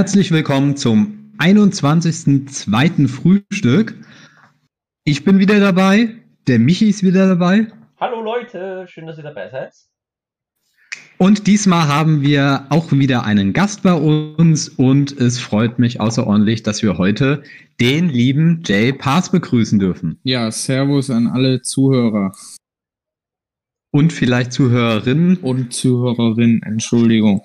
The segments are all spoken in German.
Herzlich willkommen zum 21.02. Frühstück. Ich bin wieder dabei, der Michi ist wieder dabei. Hallo Leute, schön, dass ihr dabei seid. Und diesmal haben wir auch wieder einen Gast bei uns und es freut mich außerordentlich, dass wir heute den lieben Jay Pass begrüßen dürfen. Ja, Servus an alle Zuhörer. Und vielleicht Zuhörerinnen. Und Zuhörerinnen, Entschuldigung.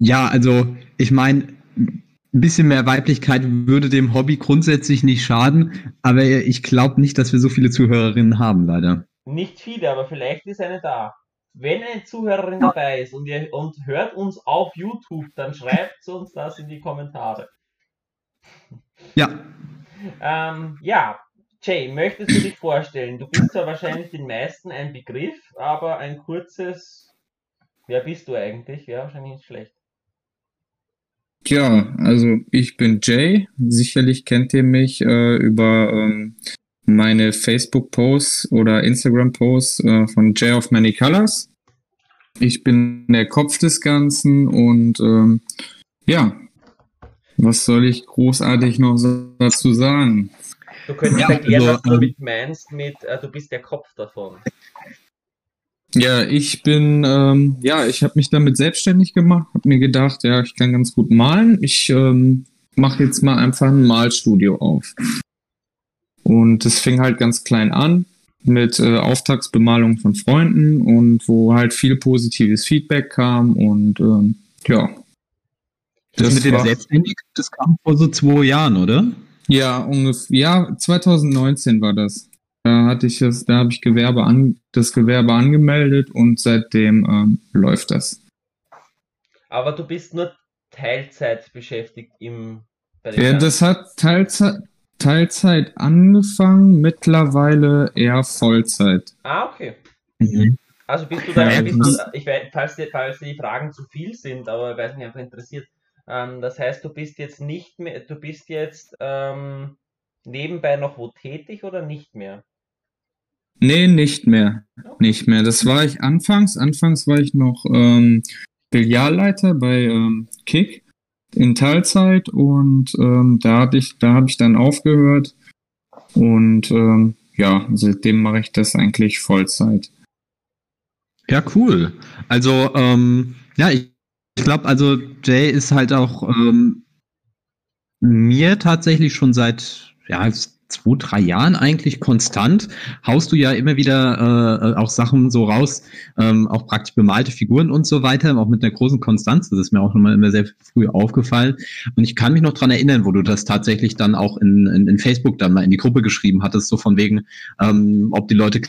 Ja, also ich meine, ein bisschen mehr Weiblichkeit würde dem Hobby grundsätzlich nicht schaden, aber ich glaube nicht, dass wir so viele Zuhörerinnen haben, leider. Nicht viele, aber vielleicht ist eine da. Wenn eine Zuhörerin dabei ist und ihr und hört uns auf YouTube, dann schreibt uns das in die Kommentare. Ja. Ja. Jay, möchtest du dich vorstellen? Du bist ja wahrscheinlich den meisten ein Begriff, aber ein kurzes, wer bist du eigentlich? Wäre wahrscheinlich nicht schlecht. Ja, also ich bin Jay. Sicherlich kennt ihr mich über meine Facebook-Posts oder Instagram-Posts von Jay of Many Colors. Ich bin der Kopf des Ganzen und ja, was soll ich großartig noch dazu sagen? Du könntest ja erklären, was du damit meinst, du bist der Kopf davon. Ja, ich habe mich damit selbstständig gemacht, habe mir gedacht, ja, ich kann ganz gut malen. Ich mache jetzt mal einfach ein Malstudio auf. Und es fing halt ganz klein an mit Auftragsbemalung von Freunden und wo halt viel positives Feedback kam und ja. Das mit dem Selbstständigen, das kam vor so 2 Jahren, oder? Ja, ungefähr. Ja, 2019 war das. Da habe ich das Gewerbe angemeldet und seitdem läuft das. Aber du bist nur Teilzeit beschäftigt bei den Jahren. Das hat Teilzeit angefangen, mittlerweile eher Vollzeit. Ah, okay. Mhm. Also bist du da ich weiß, falls die Fragen zu viel sind, aber weil es mich einfach interessiert. Das heißt, du bist jetzt nicht mehr, du bist jetzt nebenbei noch wo tätig oder nicht mehr? Nee, nicht mehr. Nicht mehr. Das war ich anfangs. Anfangs war ich noch Filialleiter bei Kick in Teilzeit und da habe ich dann aufgehört. Und ja, seitdem mache ich das eigentlich Vollzeit. Ja, cool. Also, ja, ich glaube, also Jay ist halt auch mir tatsächlich schon seit 2-3 Jahren eigentlich konstant. Haust du ja immer wieder auch Sachen so raus, auch praktisch bemalte Figuren und so weiter, auch mit einer großen Konstanz. Das ist mir auch schon mal immer sehr früh aufgefallen. Und ich kann mich noch dran erinnern, wo du das tatsächlich dann auch in Facebook dann mal in die Gruppe geschrieben hattest, so von wegen, ob die Leute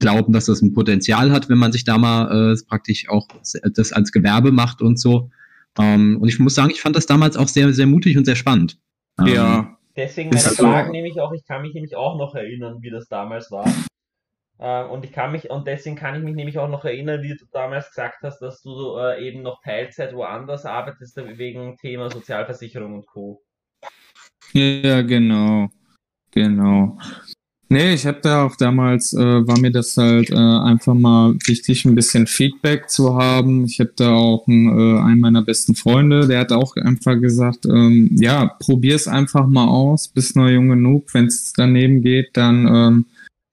glauben, dass das ein Potenzial hat, wenn man sich da mal praktisch auch das als Gewerbe macht und so. Und ich muss sagen, ich fand das damals auch sehr, sehr mutig und sehr spannend. Ja. Deswegen meine Fragen nämlich auch, ich kann mich nämlich auch noch erinnern, wie das damals war. Und deswegen kann ich mich nämlich auch noch erinnern, wie du damals gesagt hast, dass du eben noch Teilzeit woanders arbeitest, wegen Thema Sozialversicherung und Co. Ja, genau. Genau. Nee, ich habe da auch damals, war mir das halt einfach mal wichtig, ein bisschen Feedback zu haben. Ich habe da auch einen meiner besten Freunde, der hat auch einfach gesagt, ja, probier's einfach mal aus, bist noch jung genug. Wenn es daneben geht, dann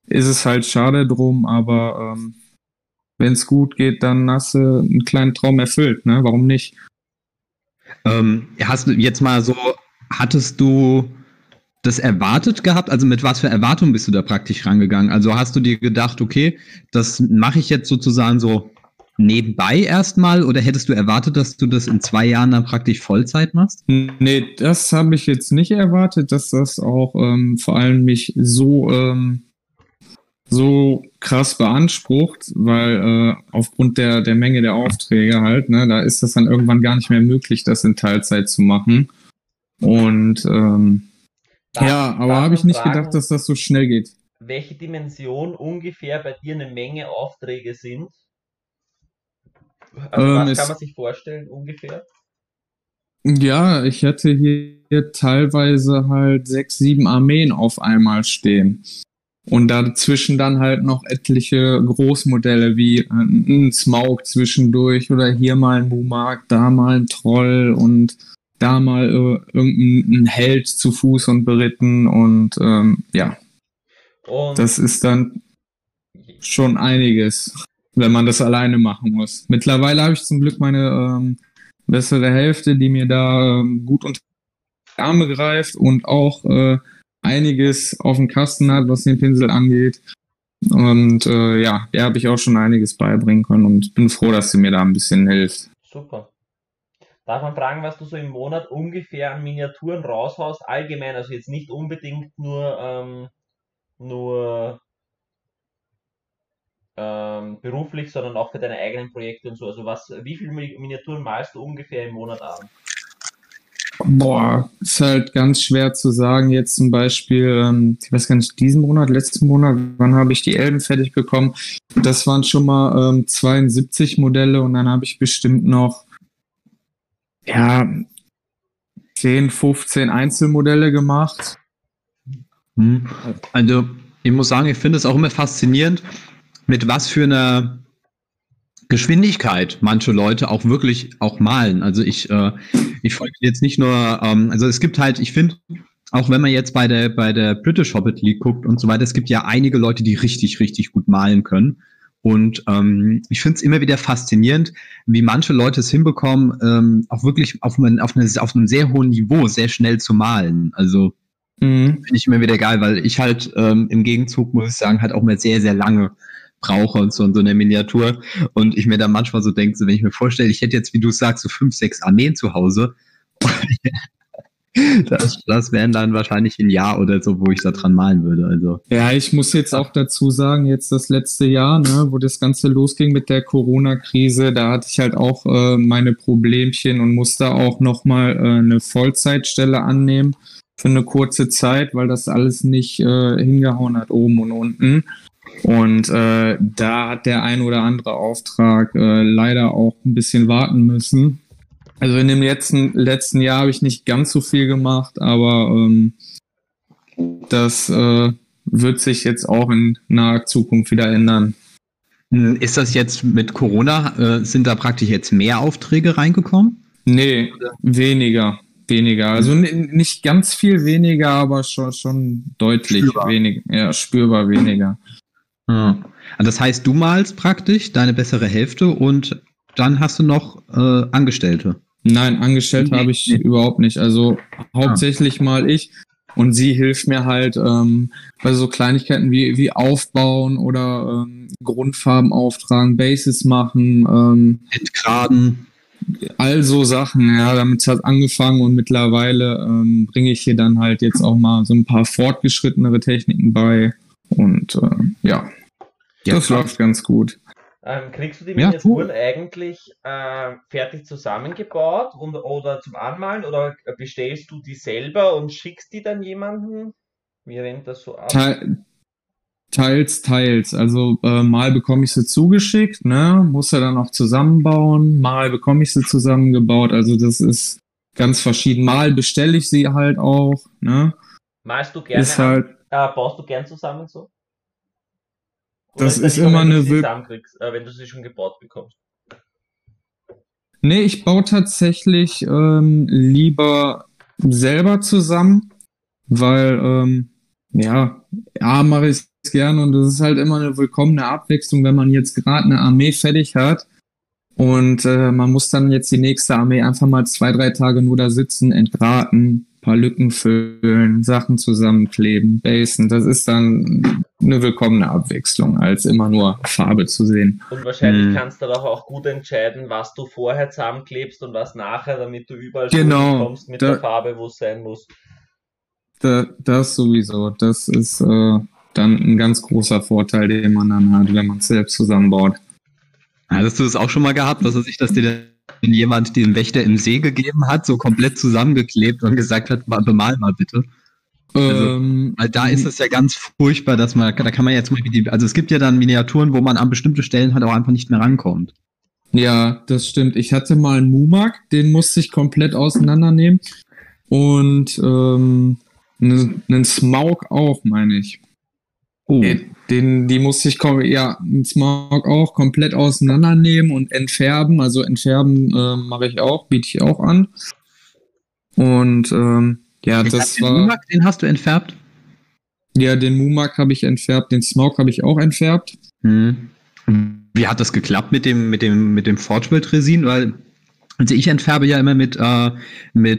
ist es halt schade drum, aber wenn es gut geht, dann hast du einen kleinen Traum erfüllt, ne? Warum nicht? Hattest du das erwartet gehabt? Also mit was für Erwartungen bist du da praktisch rangegangen? Also hast du dir gedacht, okay, das mache ich jetzt sozusagen so nebenbei erstmal, oder hättest du erwartet, dass du das in 2 Jahren dann praktisch Vollzeit machst? Nee, das habe ich jetzt nicht erwartet, dass das auch vor allem mich so krass beansprucht, weil aufgrund der Menge der Aufträge halt, ne, da ist das dann irgendwann gar nicht mehr möglich, das in Teilzeit zu machen. Und ja, aber habe ich nicht gedacht, dass das so schnell geht. Welche Dimension ungefähr bei dir eine Menge Aufträge sind? Also was kann man sich vorstellen ungefähr? Ja, ich hatte hier teilweise halt 6-7 Armeen auf einmal stehen. Und dazwischen dann halt noch etliche Großmodelle wie ein Smaug zwischendurch oder hier mal ein Mumak, da mal ein Troll und da mal irgendein Held zu Fuß und beritten und ja. Und das ist dann schon einiges, wenn man das alleine machen muss. Mittlerweile habe ich zum Glück meine bessere Hälfte, die mir da gut unter die Arme greift und auch einiges auf dem Kasten hat, was den Pinsel angeht. Und ja, der habe ich auch schon einiges beibringen können und bin froh, dass sie mir da ein bisschen hilft. Super. Darf man fragen, was du so im Monat ungefähr an Miniaturen raushaust? Allgemein, also jetzt nicht unbedingt nur beruflich, sondern auch für deine eigenen Projekte und so. Also wie viele Miniaturen malst du ungefähr im Monat an? Boah, ist halt ganz schwer zu sagen. Jetzt zum Beispiel, ich weiß gar nicht, diesen Monat, letzten Monat, wann habe ich die Elben fertig bekommen? Das waren schon mal 72 Modelle und dann habe ich bestimmt noch, ja, 10, 15 Einzelmodelle gemacht. Also, ich muss sagen, ich finde es auch immer faszinierend, mit was für einer Geschwindigkeit manche Leute auch wirklich auch malen. Also ich folge jetzt nicht nur, also es gibt halt, ich finde, auch wenn man jetzt bei der British Hobbit League guckt und so weiter, es gibt ja einige Leute, die richtig, richtig gut malen können. Und ich finde es immer wieder faszinierend, wie manche Leute es hinbekommen, auch wirklich auf einem sehr hohen Niveau sehr schnell zu malen. Also finde ich immer wieder geil, weil ich halt im Gegenzug, muss ich sagen, halt auch mal sehr, sehr lange brauche und so eine Miniatur und ich mir dann manchmal so denke, so, wenn ich mir vorstelle, ich hätte jetzt, wie du sagst, so 5, 6 Armeen zu Hause, das wären dann wahrscheinlich ein Jahr oder so, wo ich da dran malen würde. Also. Ja, ich muss jetzt auch dazu sagen, jetzt das letzte Jahr, ne, wo das Ganze losging mit der Corona-Krise, da hatte ich halt auch meine Problemchen und musste auch nochmal eine Vollzeitstelle annehmen für eine kurze Zeit, weil das alles nicht hingehauen hat, oben und unten. Und da hat der ein oder andere Auftrag leider auch ein bisschen warten müssen. Also in dem letzten Jahr habe ich nicht ganz so viel gemacht, aber das wird sich jetzt auch in naher Zukunft wieder ändern. Ist das jetzt mit Corona, sind da praktisch jetzt mehr Aufträge reingekommen? Nee, weniger. Also nicht ganz viel weniger, aber schon deutlich weniger. Ja, spürbar weniger. Ah. Das heißt, du malst praktisch deine bessere Hälfte und dann hast du noch Angestellte? Nein, Angestellte habe ich überhaupt nicht. Also hauptsächlich mal ich und sie hilft mir halt bei so Kleinigkeiten wie Aufbauen oder Grundfarben auftragen, Bases machen. Entgraden. All so Sachen, ja, damit hat es angefangen und mittlerweile bringe ich hier dann halt jetzt auch mal so ein paar fortgeschrittenere Techniken bei und ja, das läuft ganz gut. Kriegst du die Miniaturen eigentlich fertig zusammengebaut oder zum Anmalen oder bestellst du die selber und schickst die dann jemanden? Wie rennt das so ab? Teils. Also mal bekomme ich sie zugeschickt, ne? Muss ja dann auch zusammenbauen. Mal bekomme ich sie zusammengebaut. Also das ist ganz verschieden. Mal bestelle ich sie halt auch, ne? Malst du gerne? Baust du gern zusammen so? Oder das ist immer eine wenn du sie schon gebaut bekommst. Nee, ich baue tatsächlich lieber selber zusammen, weil mache ich es gerne und das ist halt immer eine willkommene Abwechslung, wenn man jetzt gerade eine Armee fertig hat und man muss dann jetzt die nächste Armee einfach mal 2, 3 Tage nur da sitzen, entgraten, ein paar Lücken füllen, Sachen zusammenkleben, basen. Das ist dann eine willkommene Abwechslung, als immer nur Farbe zu sehen. Und wahrscheinlich kannst du doch auch gut entscheiden, was du vorher zusammenklebst und was nachher, damit du überall kommst mit der Farbe, wo es sein muss. Das sowieso. Das ist dann ein ganz großer Vorteil, den man dann hat, wenn man es selbst zusammenbaut. Hattest du das auch schon mal gehabt, dass dir jemand den Wächter im See gegeben hat, so komplett zusammengeklebt und gesagt hat, bemal mal bitte? Weil da ist es ja ganz furchtbar, dass man, da kann man jetzt, also es gibt ja dann Miniaturen, wo man an bestimmte Stellen halt auch einfach nicht mehr rankommt. Ja, das stimmt. Ich hatte mal einen Mumak, den musste ich komplett auseinandernehmen und einen Smaug auch, meine ich. Die musste ich Smaug auch komplett auseinandernehmen und entfärben. Also entfärben mache ich auch, biete ich auch an. Und das war... Den Mumak, den hast du entfärbt? Ja, den Mumak habe ich entfärbt, den Smaug habe ich auch entfärbt. Mhm. Wie hat das geklappt mit dem Forge World Resin? Weil also ich entfärbe ja immer mit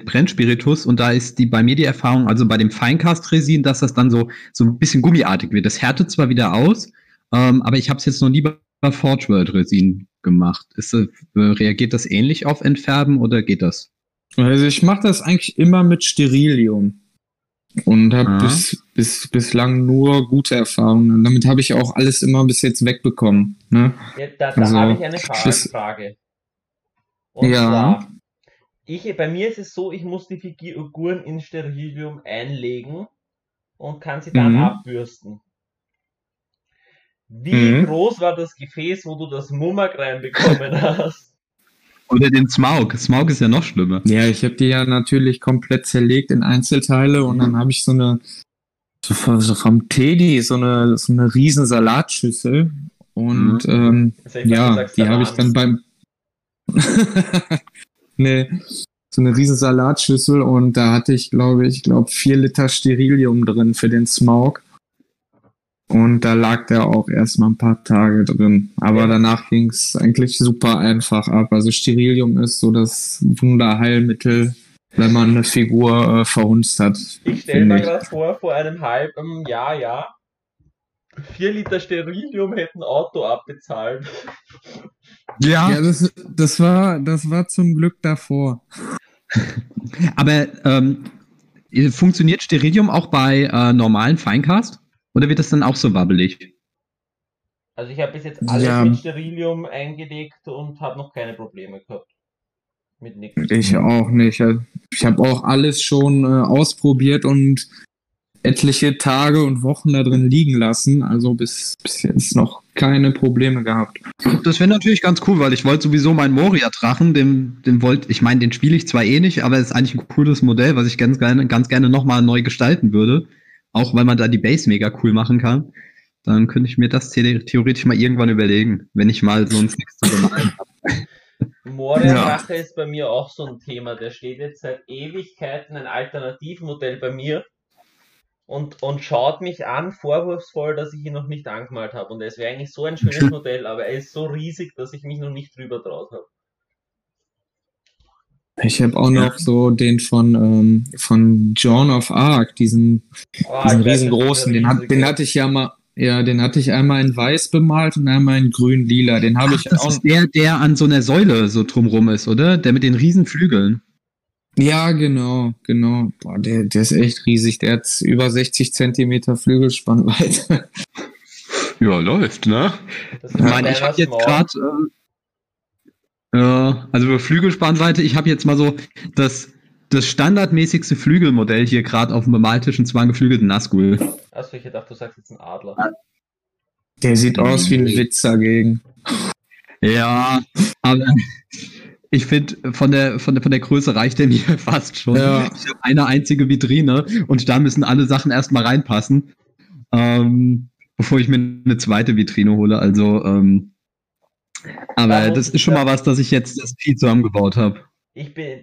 Brennspiritus und da ist bei mir die Erfahrung, also bei dem Feincast-Resin, dass das dann so ein bisschen gummiartig wird. Das härtet zwar wieder aus, aber ich habe es jetzt noch nie bei Forge World Resin gemacht. Reagiert das ähnlich auf Entfärben oder geht das? Also ich mache das eigentlich immer mit Sterilium und habe bislang nur gute Erfahrungen. Damit habe ich auch alles immer bis jetzt wegbekommen. Ne? Ja, da habe ich eine Frage. Und zwar, bei mir ist es so, ich muss die Figuren in Sterilium einlegen und kann sie dann abbürsten. Wie groß war das Gefäß, wo du das Mumak reinbekommen hast? Oder den Smaug. Smaug ist ja noch schlimmer. Ja, ich habe die ja natürlich komplett zerlegt in Einzelteile und dann habe ich so vom Teddy so eine riesen Salatschüssel und die habe ich dann beim so eine riesen Salatschüssel und da hatte ich, glaube ich, 4 Liter Sterilium drin für den Smaug. Und da lag der auch erstmal ein paar Tage drin. Aber danach ging es eigentlich super einfach ab. Also Sterilium ist so das Wunderheilmittel, wenn man eine Figur verhunzt hat. Ich stelle mir gerade vor einem halben Jahr, 4 Liter Sterilium hätten Auto abbezahlt. Ja, das war zum Glück davor. Aber funktioniert Sterilium auch bei normalen Feincast? Oder wird das dann auch so wabbelig? Also ich habe bis jetzt alles mit Sterilium eingelegt und habe noch keine Probleme gehabt. Mit nichts. Ich auch nicht. Ich habe auch alles schon ausprobiert und etliche Tage und Wochen da drin liegen lassen, also bis jetzt noch keine Probleme gehabt. Das wäre natürlich ganz cool, weil ich wollte sowieso meinen Moria-Drachen, den spiele ich zwar eh nicht, aber es ist eigentlich ein cooles Modell, was ich ganz gerne nochmal neu gestalten würde, auch weil man da die Base mega cool machen kann. Dann könnte ich mir das theoretisch mal irgendwann überlegen, wenn ich mal sonst nichts zu bemalen habe. Moria-Drache ist bei mir auch so ein Thema, der steht jetzt seit Ewigkeiten ein Alternativmodell bei mir. Und schaut mich an, vorwurfsvoll, dass ich ihn noch nicht angemalt habe. Und es wäre eigentlich so ein schönes Modell, aber er ist so riesig, dass ich mich noch nicht drüber traut habe. Ich habe auch noch so den von John of Arc, diesen riesengroßen. Den hatte ich einmal in weiß bemalt und einmal in grün-lila. Den habe ich das auch. Das ist der an so einer Säule so drumrum ist, oder? Der mit den riesen Flügeln. Ja, genau. Boah, der ist echt riesig. Der hat über 60 Zentimeter Flügelspannweite. Ja, läuft, ne? Ich habe jetzt gerade... also über Flügelspannweite, ich habe jetzt mal so das standardmäßigste Flügelmodell hier gerade auf dem Bemaltisch, und zwar einen geflügelten Nazgûl. Achso, ich dachte, du sagst jetzt einen Adler. Der sieht aus wie ein Witz dagegen. Ja, aber... Ich finde, von der Größe reicht der mir fast schon. Ja. Ich habe eine einzige Vitrine und da müssen alle Sachen erstmal reinpassen, bevor ich mir eine zweite Vitrine hole. Also, aber das ist schon mal was, dass ich jetzt das Vieh zusammengebaut habe.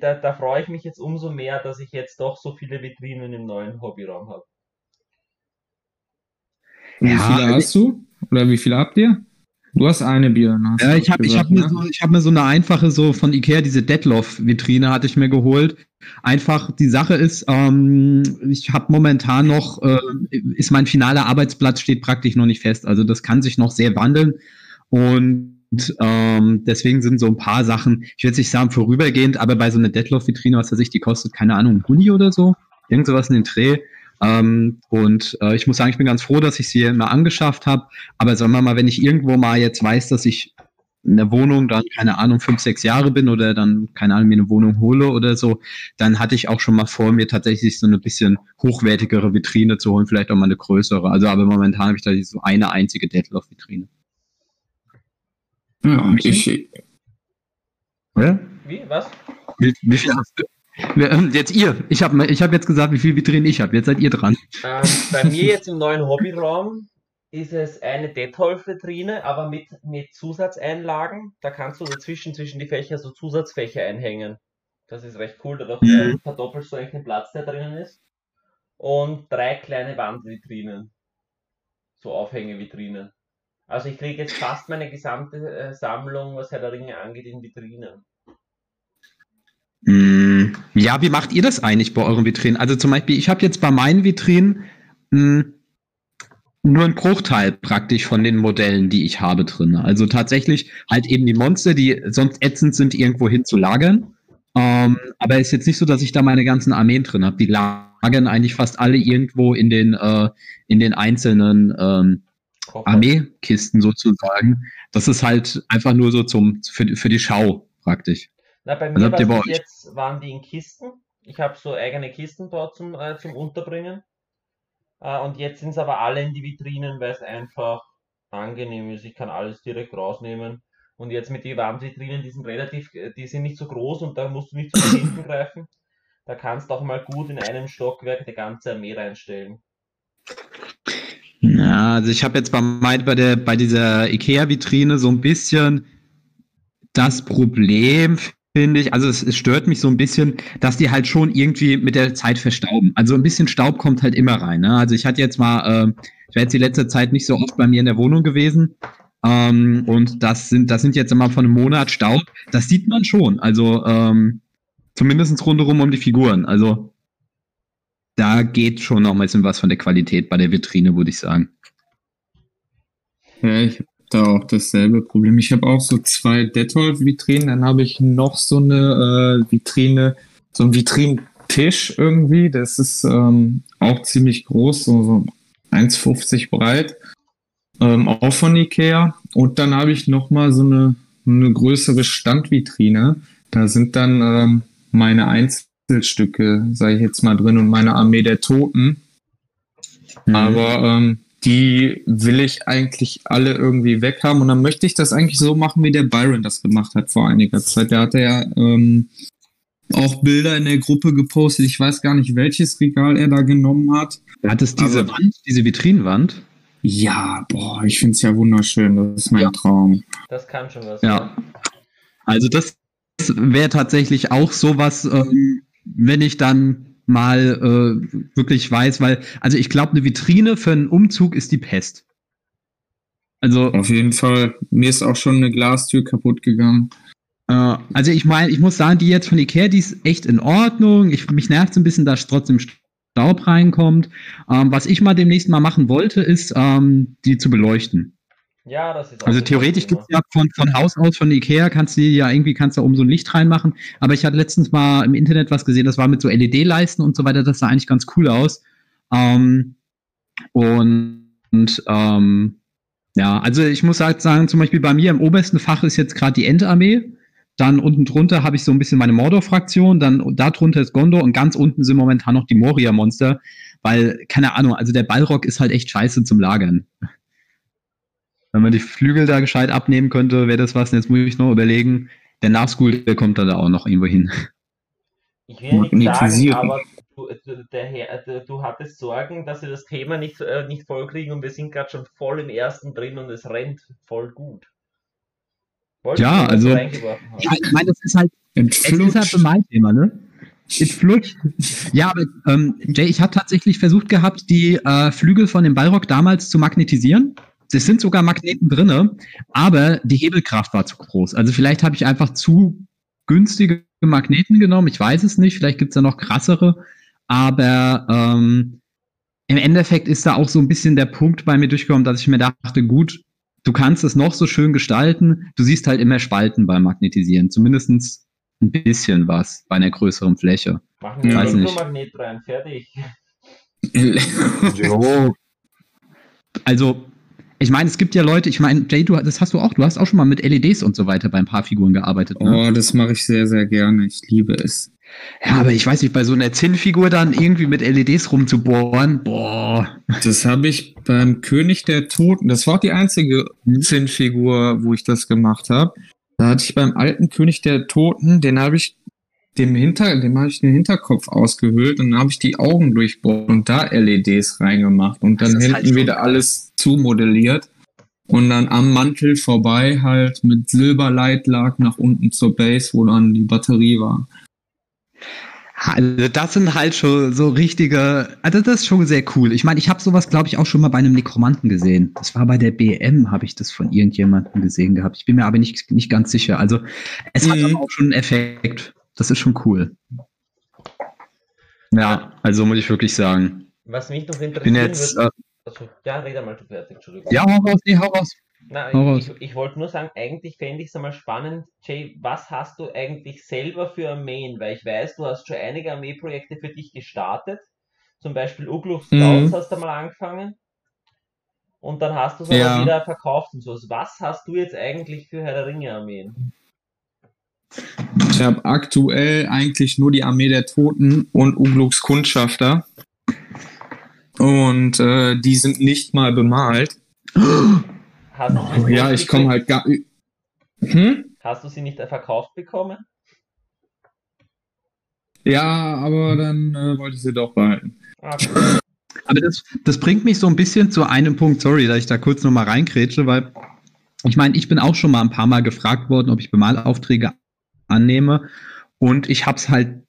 Da freue ich mich jetzt umso mehr, dass ich jetzt doch so viele Vitrinen im neuen Hobbyraum habe. Wie viele hast du? Oder wie viele habt ihr? Du hast eine Bier, ne? Ja, ich hab mir so eine einfache, so von Ikea, diese Detlef-Vitrine hatte ich mir geholt. Einfach, die Sache ist, ich habe momentan noch, ist mein finaler Arbeitsplatz, steht praktisch noch nicht fest. Also das kann sich noch sehr wandeln. Und deswegen sind so ein paar Sachen, ich würde nicht sagen vorübergehend, aber bei so einer Detlef-Vitrine, was weiß ich, die kostet, keine Ahnung, Huni oder so, irgend sowas in den Dreh. Ich muss sagen, ich bin ganz froh, dass ich sie mal angeschafft habe, aber sagen wir mal, wenn ich irgendwo mal jetzt weiß, dass ich in der Wohnung dann, keine Ahnung, 5, 6 Jahre bin oder dann, keine Ahnung, mir eine Wohnung hole oder so, dann hatte ich auch schon mal vor, mir tatsächlich so eine bisschen hochwertigere Vitrine zu holen, vielleicht auch mal eine größere, also aber momentan habe ich da so eine einzige Detlef-Vitrine. Ja, Wie? Was? Wie viel hast du? Jetzt ihr. Ich hab jetzt gesagt, wie viele Vitrinen ich habe. Jetzt seid ihr dran. Bei mir jetzt im neuen Hobbyraum ist es eine Detolf-Vitrine, aber mit Zusatzeinlagen. Da kannst du dazwischen, zwischen die Fächer, so Zusatzfächer einhängen. Das ist recht cool, dadurch verdoppelst du eigentlich den Platz, der drinnen ist. Und 3 kleine Wandvitrinen. So Aufhängevitrinen. Also ich kriege jetzt fast meine gesamte Sammlung, was Herr der Ringe angeht, in Vitrinen. Ja, wie macht ihr das eigentlich bei euren Vitrinen? Also zum Beispiel, ich habe jetzt bei meinen Vitrinen nur einen Bruchteil praktisch von den Modellen, die ich habe drin. Also tatsächlich halt eben die Monster, die sonst ätzend sind, irgendwo hin zu lagern. Aber es ist jetzt nicht so, dass ich da meine ganzen Armeen drin habe. Die lagern eigentlich fast alle irgendwo in den einzelnen Armeekisten sozusagen. Das ist halt einfach nur so für die Schau praktisch. Na, bei mir waren die in Kisten. Ich habe so eigene Kisten dort zum Unterbringen. Und jetzt sind es aber alle in die Vitrinen, weil es einfach angenehm ist. Ich kann alles direkt rausnehmen. Und jetzt mit den Wandvitrinen, die sind nicht so groß und da musst du nicht so hinten greifen. Da kannst du auch mal gut in einem Stockwerk die ganze Armee reinstellen. Ja, also ich habe jetzt bei dieser Ikea-Vitrine so ein bisschen das Problem, finde ich, also es stört mich so ein bisschen, dass die halt schon irgendwie mit der Zeit verstauben. Also ein bisschen Staub kommt halt immer rein. Ne? Also ich hatte jetzt mal, ich war jetzt die letzte Zeit nicht so oft bei mir in der Wohnung gewesen. Und das sind jetzt immer von einem Monat Staub. Das sieht man schon. Also zumindest rundherum um die Figuren. Also da geht schon noch mal ein bisschen was von der Qualität bei der Vitrine, würde ich sagen. Ja, ich habe da auch dasselbe Problem. Ich habe auch so 2 Detolf-Vitrinen. Dann habe ich noch so eine Vitrine, so einen Vitrinentisch irgendwie. Das ist auch ziemlich groß, so 1,50 breit. Auch von Ikea. Und dann habe ich nochmal so eine größere Standvitrine. Da sind dann meine Einzelstücke, sage ich jetzt mal, drin und meine Armee der Toten. Mhm. Aber die will ich eigentlich alle irgendwie weg haben. Und dann möchte ich das eigentlich so machen, wie der Byron das gemacht hat vor einiger Zeit. Der hatte ja auch Bilder in der Gruppe gepostet. Ich weiß gar nicht, welches Regal er da genommen hat. Hat es diese Vitrinenwand? Ja, boah, ich finde es ja wunderschön. Das ist mein Traum. Das kann schon was. Ja. Also das wäre tatsächlich auch sowas, wenn ich dann mal wirklich weiß, weil, also ich glaube, eine Vitrine für einen Umzug ist die Pest. Also auf jeden Fall. Mir ist auch schon eine Glastür kaputt gegangen. Also ich meine, ich muss sagen, die jetzt von Ikea, die ist echt in Ordnung. Mich nervt es ein bisschen, dass trotzdem Staub reinkommt. Was ich mal demnächst mal machen wollte, ist, die zu beleuchten. Ja, das ist auch. Also theoretisch gibt es ja von Haus aus, von Ikea, kannst du oben so ein Licht reinmachen. Aber ich hatte letztens mal im Internet was gesehen, das war mit so LED-Leisten und so weiter, das sah eigentlich ganz cool aus. Ja, also ich muss halt sagen, zum Beispiel bei mir im obersten Fach ist jetzt gerade die Endarmee. Dann unten drunter habe ich so ein bisschen meine Mordor-Fraktion, dann da drunter ist Gondor und ganz unten sind momentan noch die Moria-Monster, weil, keine Ahnung, also der Balrog ist halt echt scheiße zum Lagern. Wenn man die Flügel da gescheit abnehmen könnte, wäre das was, und jetzt muss ich noch überlegen, der Nazgûl, der kommt dann da auch noch irgendwo hin. Ich will nicht sagen, aber du hattest Sorgen, dass wir das Thema nicht vollkriegen und wir sind gerade schon voll im ersten drin und es rennt voll gut. Ja, also, ich meine, das ist halt, für mein Thema, ne? It flutscht. Ja, aber Jay, ich habe tatsächlich versucht gehabt, die Flügel von dem Balrog damals zu magnetisieren. Es sind sogar Magneten drinne, aber die Hebelkraft war zu groß. Also vielleicht habe ich einfach zu günstige Magneten genommen, ich weiß es nicht, vielleicht gibt es da noch krassere, aber im Endeffekt ist da auch so ein bisschen der Punkt bei mir durchgekommen, dass ich mir dachte, gut, du kannst es noch so schön gestalten, du siehst halt immer Spalten beim Magnetisieren. Zumindest ein bisschen was bei einer größeren Fläche. Mach einen Elektromagnet rein, fertig. Jo. Also, ich meine, es gibt ja Leute, ich meine, Jay, du hast auch schon mal mit LEDs und so weiter bei ein paar Figuren gearbeitet. Ne? Oh, das mache ich sehr, sehr gerne. Ich liebe es. Ja, aber ich weiß nicht, bei so einer Zinnfigur dann irgendwie mit LEDs rumzubohren, boah. Das habe ich beim König der Toten, das war auch die einzige Zinnfigur, wo ich das gemacht habe. Da hatte ich beim alten König der Toten, den habe ich dem habe ich den Hinterkopf ausgehöhlt und dann habe ich die Augen durchbohrt und da LEDs reingemacht und dann hinten halt wieder alles zumodelliert und dann am Mantel vorbei halt mit Silberleitlag nach unten zur Base, wo dann die Batterie war. Also das sind halt schon so richtige, also das ist schon sehr cool. Ich meine, ich habe sowas, glaube ich, auch schon mal bei einem Nekromanten gesehen. Das war bei der BM, habe ich das von irgendjemandem gesehen gehabt. Ich bin mir aber nicht ganz sicher. Also es hat aber auch schon einen Effekt. Das ist schon cool. Ja, also muss ich wirklich sagen. Was mich noch interessiert, ja, rede mal fertig, Entschuldigung. Ja, hau raus. Na, ich wollte nur sagen, eigentlich fände ich es einmal spannend, Jay, was hast du eigentlich selber für Armeen? Weil ich weiß, du hast schon einige Armeeprojekte für dich gestartet. Zum Beispiel Ugluf Scouts hast du mal angefangen. Und dann hast du es aber wieder verkauft und sowas. Was hast du jetzt eigentlich für Herr der Ringe Armeen? Ich habe aktuell eigentlich nur die Armee der Toten und Ugluks Kundschafter. Und die sind nicht mal bemalt. Ich komme halt gar... Hast du sie nicht verkauft bekommen? Ja, aber dann wollte ich sie doch behalten. Okay. Aber das bringt mich so ein bisschen zu einem Punkt, sorry, dass ich da kurz nochmal reinkrätsche, weil ich meine, ich bin auch schon mal ein paar Mal gefragt worden, ob ich Bemalaufträge annehme und ich habe es halt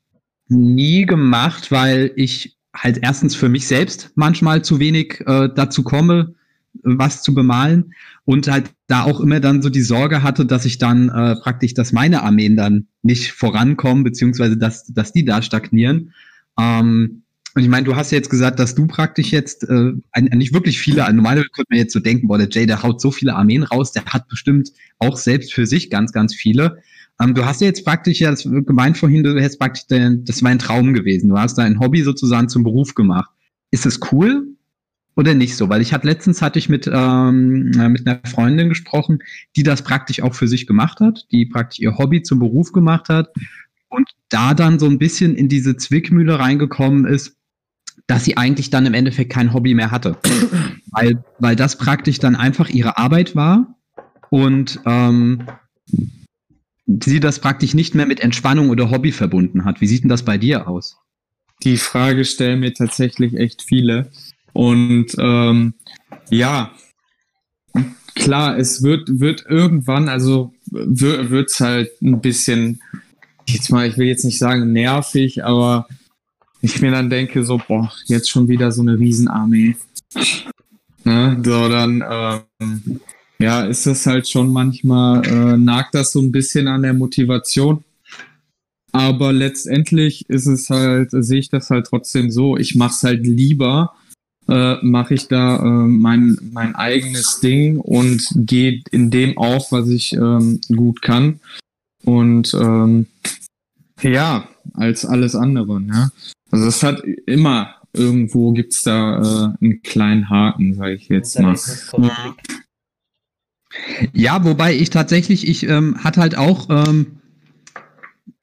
nie gemacht, weil ich halt erstens für mich selbst manchmal zu wenig dazu komme, was zu bemalen und halt da auch immer dann so die Sorge hatte, dass ich dann praktisch, dass meine Armeen dann nicht vorankommen, beziehungsweise dass die da stagnieren. Und ich meine, du hast ja jetzt gesagt, dass du praktisch jetzt nicht wirklich viele, normalerweise könnte man jetzt so denken, boah, der Jay, der haut so viele Armeen raus, der hat bestimmt auch selbst für sich ganz, ganz viele. Du hast ja jetzt praktisch, ja, das gemeint vorhin, du hättest praktisch, das war ein Traum gewesen, du hast dein Hobby sozusagen zum Beruf gemacht. Ist das cool? Oder nicht so, weil letztens hatte ich mit einer Freundin gesprochen, die das praktisch auch für sich gemacht hat, die praktisch ihr Hobby zum Beruf gemacht hat und da dann so ein bisschen in diese Zwickmühle reingekommen ist, dass sie eigentlich dann im Endeffekt kein Hobby mehr hatte, weil das praktisch dann einfach ihre Arbeit war und sie das praktisch nicht mehr mit Entspannung oder Hobby verbunden hat. Wie sieht denn das bei dir aus? Die Frage stellen mir tatsächlich echt viele. Und ja, klar, es wird irgendwann, also wird es halt ein bisschen, ich will jetzt nicht sagen nervig, aber ich mir dann denke so, boah, jetzt schon wieder so eine Riesenarmee. Ne? So, dann ja, ist das halt schon manchmal, nagt das so ein bisschen an der Motivation. Aber letztendlich ist es halt, sehe ich das halt trotzdem so, ich mache es halt lieber, mache ich da mein eigenes Ding und gehe in dem auf, was ich gut kann. Und ja, als alles andere. Ne? Also es hat immer, irgendwo gibt es da einen kleinen Haken, sage ich jetzt mal. Ja, wobei ich tatsächlich, ich hatte halt auch...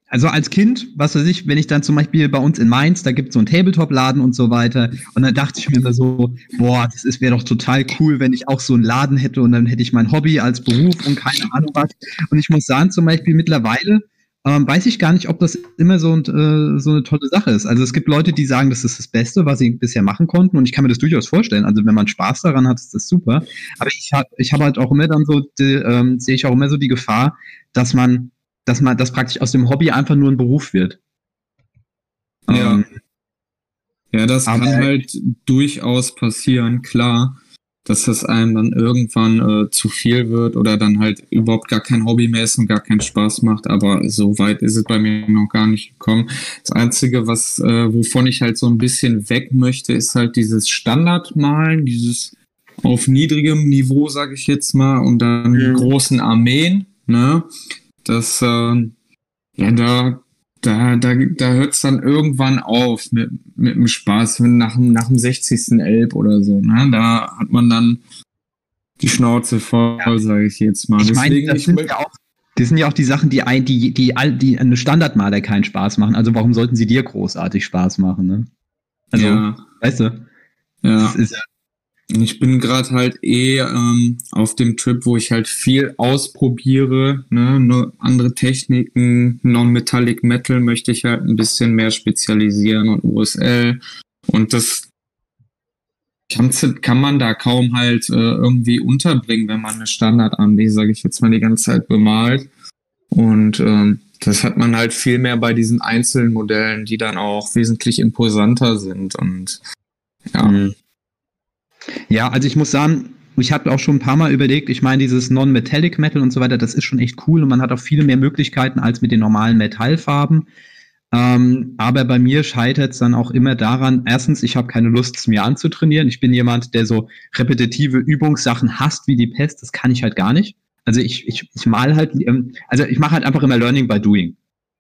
Also als Kind, was weiß ich, wenn ich dann zum Beispiel bei uns in Mainz, da gibt es so einen Tabletop-Laden und so weiter und dann dachte ich mir immer so, boah, das wäre doch total cool, wenn ich auch so einen Laden hätte und dann hätte ich mein Hobby als Beruf und keine Ahnung was. Und ich muss sagen, zum Beispiel mittlerweile weiß ich gar nicht, ob das immer so eine tolle Sache ist. Also es gibt Leute, die sagen, das ist das Beste, was sie bisher machen konnten und ich kann mir das durchaus vorstellen. Also wenn man Spaß daran hat, ist das super. Aber ich hab halt auch immer dann so, sehe ich auch immer so die Gefahr, dass das praktisch aus dem Hobby einfach nur ein Beruf wird. Ja, ja, das kann halt durchaus passieren, klar, dass das einem dann irgendwann zu viel wird oder dann halt überhaupt gar kein Hobby mehr ist und gar keinen Spaß macht, aber so weit ist es bei mir noch gar nicht gekommen. Das Einzige, wovon ich halt so ein bisschen weg möchte, ist halt dieses Standardmalen, dieses auf niedrigem Niveau, sage ich jetzt mal, und dann großen Armeen, ne? Das, ja, da hört es dann irgendwann auf mit dem Spaß, wenn nach dem 60. Elb oder so, ne? Da hat man dann die Schnauze voll, sage ich jetzt mal. Das sind ja auch die Sachen, die eine Standardmaler keinen Spaß machen. Also warum sollten sie dir großartig Spaß machen, ne? Also, weißt du? Ja. Das ist, Ich bin gerade halt auf dem Trip, wo ich halt viel ausprobiere, ne? Andere Techniken, Non-Metallic Metal möchte ich halt ein bisschen mehr spezialisieren und USL. Und das kann man da kaum halt irgendwie unterbringen, wenn man eine Standard-Armee, sage ich jetzt mal, die ganze Zeit bemalt. Und das hat man halt viel mehr bei diesen einzelnen Modellen, die dann auch wesentlich imposanter sind. Und ja. Ja, also ich muss sagen, ich habe auch schon ein paar Mal überlegt, ich meine, dieses Non-Metallic Metal und so weiter, das ist schon echt cool und man hat auch viele mehr Möglichkeiten als mit den normalen Metallfarben. Aber bei mir scheitert es dann auch immer daran, erstens, ich habe keine Lust, es mir anzutrainieren. Ich bin jemand, der so repetitive Übungssachen hasst wie die Pest. Das kann ich halt gar nicht. Also ich mal halt, also ich mache halt einfach immer Learning by Doing.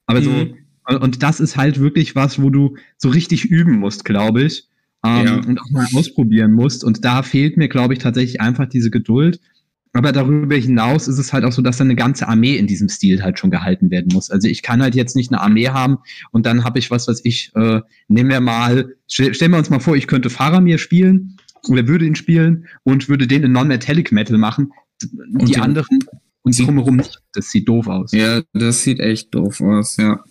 Aber so, und das ist halt wirklich was, wo du so richtig üben musst, glaube ich. Und auch mal ausprobieren musst. Und da fehlt mir, glaube ich, tatsächlich einfach diese Geduld. Aber darüber hinaus ist es halt auch so, dass dann eine ganze Armee in diesem Stil halt schon gehalten werden muss. Also ich kann halt jetzt nicht eine Armee haben und dann habe ich nehmen wir mal, stellen wir uns mal vor, ich könnte Faramir spielen oder würde ihn spielen und würde den in Non-Metallic Metal machen. Und die anderen und drumherum nicht. Das sieht doof aus. Ja, das sieht echt doof aus, ja.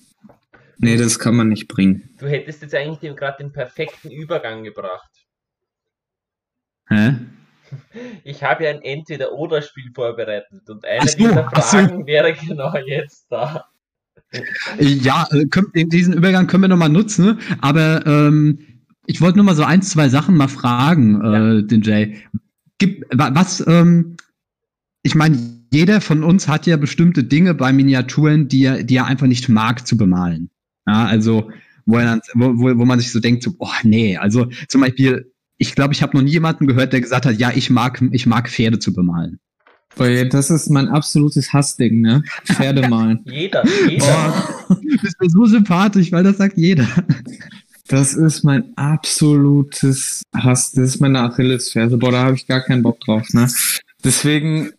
Nee, das kann man nicht bringen. Du hättest jetzt eigentlich gerade den perfekten Übergang gebracht. Hä? Ich habe ja ein Entweder-Oder-Spiel vorbereitet und eine dieser Fragen wäre genau jetzt da. Ja, diesen Übergang können wir nochmal nutzen, aber ich wollte nur mal so 1, 2 Sachen mal fragen, den Jay. Ich meine, jeder von uns hat ja bestimmte Dinge bei Miniaturen, die er einfach nicht mag zu bemalen. Ja, also, wo man sich so denkt, so, oh nee, also zum Beispiel. Ich glaube, ich habe noch nie jemanden gehört, der gesagt hat, ja, ich mag Pferde zu bemalen. Das ist mein absolutes Hassding, ne? Pferde malen. Jeder. Oh, du bist mir so sympathisch, weil das sagt jeder. Das ist mein absolutes Hass. Das ist meine Achillesferse. Boah, da habe ich gar keinen Bock drauf, ne? Deswegen,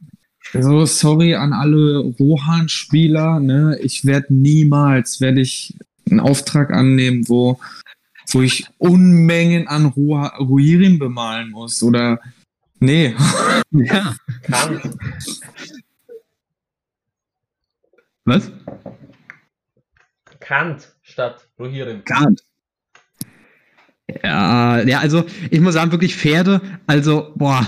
so sorry an alle Rohan-Spieler, ne? Niemals werde ich einen Auftrag annehmen, wo ich Unmengen an Rohirrim bemalen muss, oder... Nee. Ja. Was? Khand statt Rohirrim. Khand. Ja, also ich muss sagen, wirklich Pferde, also, boah,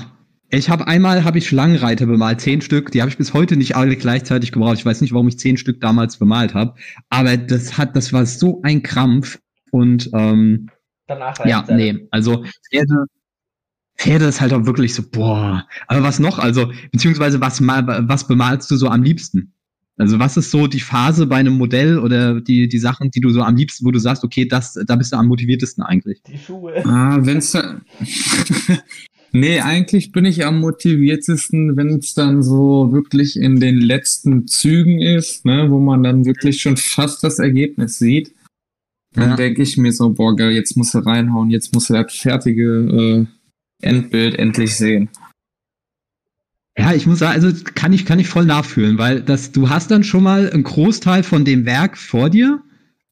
ich habe einmal Schlangenreiter bemalt, 10 Stück, die habe ich bis heute nicht alle gleichzeitig gebraucht. Ich weiß nicht, warum ich 10 Stück damals bemalt habe, aber das war so ein Krampf. Und danach halt also Pferde ist halt auch wirklich so, boah, aber was noch, also beziehungsweise was bemalst du so am liebsten? Also was ist so die Phase bei einem Modell oder die Sachen, die du so am liebsten, wo du sagst, okay, da bist du am motiviertesten eigentlich? Die Schuhe. Nee, eigentlich bin ich am motiviertesten, wenn es dann so wirklich in den letzten Zügen ist, ne, wo man dann wirklich schon fast das Ergebnis sieht. Dann denke ich mir so, boah, geil, jetzt musst du reinhauen, jetzt musst du das fertige Endbild endlich sehen. Ja, ich muss sagen, also kann ich voll nachfühlen, weil du hast dann schon mal einen Großteil von dem Werk vor dir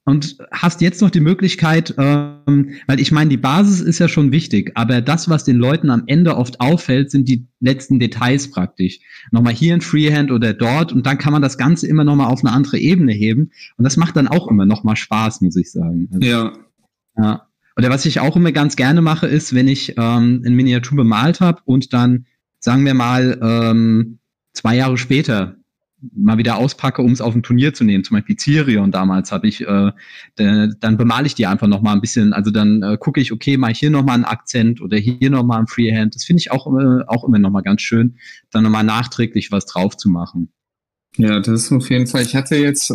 und hast jetzt noch die Möglichkeit, weil ich meine, die Basis ist ja schon wichtig, aber das, was den Leuten am Ende oft auffällt, sind die letzten Details praktisch. Nochmal hier in Freehand oder dort und dann kann man das Ganze immer nochmal auf eine andere Ebene heben und das macht dann auch immer nochmal Spaß, muss ich sagen. Also, ja. Oder was ich auch immer ganz gerne mache, ist, wenn ich eine Miniatur bemalt habe und dann, sagen wir mal, 2 Jahre später mal wieder auspacke, um es auf ein Turnier zu nehmen. Zum Beispiel Sirion damals habe ich, dann bemale ich die einfach nochmal ein bisschen. Also dann gucke ich, okay, mache ich hier nochmal einen Akzent oder hier nochmal ein Freehand. Das finde ich auch immer nochmal ganz schön, dann nochmal nachträglich was drauf zu machen. Ja, das ist auf jeden Fall. Ich hatte jetzt,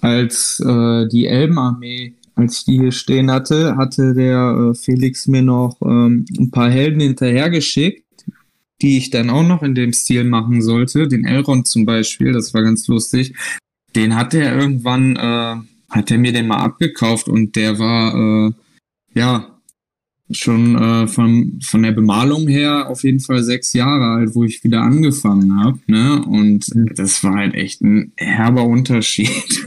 als die Elbenarmee, als ich die hier stehen hatte, der Felix mir noch ein paar Helden hinterhergeschickt, die ich dann auch noch in dem Stil machen sollte, den Elrond zum Beispiel, das war ganz lustig, den hat er irgendwann, hat er mir den mal abgekauft und der war, schon von der Bemalung her auf jeden Fall 6 Jahre alt, wo ich wieder angefangen habe, ne, und das war halt echt ein herber Unterschied.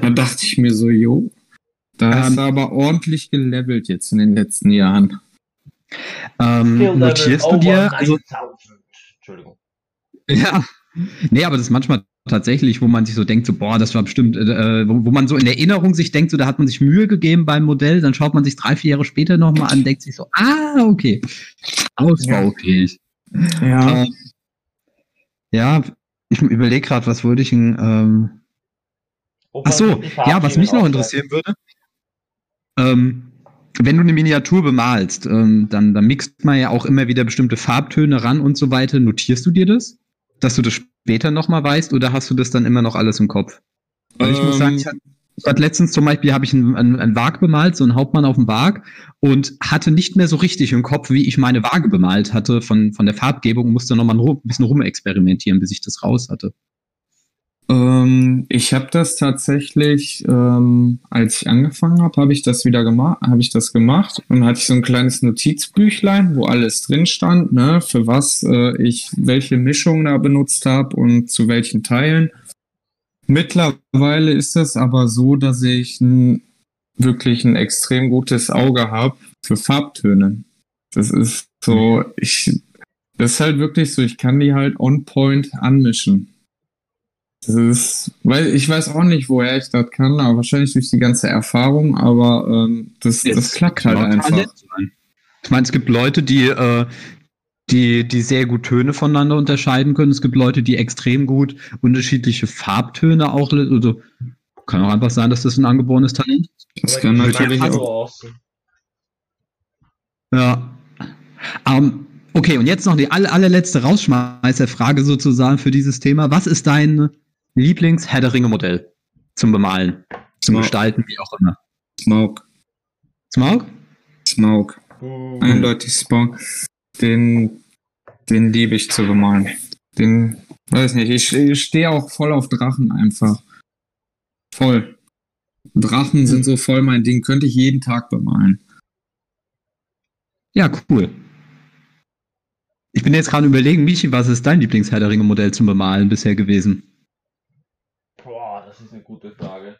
Da dachte ich mir so, jo, da hast du aber ordentlich gelevelt jetzt in den letzten Jahren. Notierst du dir... Also, Entschuldigung. Ja, nee, aber das ist manchmal tatsächlich, wo man sich so denkt, so, boah, das war bestimmt, wo man so in Erinnerung sich denkt, so, da hat man sich Mühe gegeben beim Modell, dann schaut man sich 3, 4 Jahre später nochmal an, denkt sich so, ah, okay, ausbaufähig. Ja. Ja, ich überlege gerade, was würde ich denn, ach so, ja, was mich noch interessieren würde, wenn du eine Miniatur bemalst, dann mixt man ja auch immer wieder bestimmte Farbtöne ran und so weiter. Notierst du dir das, dass du das später nochmal weißt, oder hast du das dann immer noch alles im Kopf? Weil ich muss sagen, ich hatte letztens zum Beispiel, habe ich einen Wag bemalt, so einen Hauptmann auf dem Wag, und hatte nicht mehr so richtig im Kopf, wie ich meine Waage bemalt hatte von der Farbgebung, musste nochmal ein bisschen rumexperimentieren, bis ich das raus hatte. Ich habe das tatsächlich, als ich angefangen habe, habe ich das gemacht und hatte ich so ein kleines Notizbüchlein, wo alles drin stand, ne, für was ich welche Mischung da benutzt habe und zu welchen Teilen. Mittlerweile ist es aber so, dass ich wirklich ein extrem gutes Auge habe für Farbtöne. Das ist so, das ist halt wirklich so, ich kann die halt on point anmischen. Das ist, weil ich weiß auch nicht, woher ich das kann, aber wahrscheinlich durch die ganze Erfahrung, aber das klappt halt einfach. Ich meine, es gibt Leute, die sehr gut Töne voneinander unterscheiden können. Es gibt Leute, die extrem gut unterschiedliche Farbtöne auch, also kann auch einfach sein, dass das ein angeborenes Talent ist. Das kann natürlich auch. Ja. Okay, und jetzt noch die allerletzte Rausschmeißerfrage sozusagen für dieses Thema. Was ist dein Lieblings-Herr der Ringe-Modell zum Bemalen, zum Gestalten, wie auch immer? Smaug. Smaug? Smaug. Eindeutig Smaug. Den liebe ich zu bemalen. Den, weiß nicht, ich stehe auch voll auf Drachen einfach. Voll. Drachen sind so voll mein Ding, könnte ich jeden Tag bemalen. Ja, cool. Ich bin jetzt gerade überlegen, Michi, was ist dein Lieblings-Herr der Ringe-Modell zum Bemalen bisher gewesen? Boah, das ist eine gute Frage.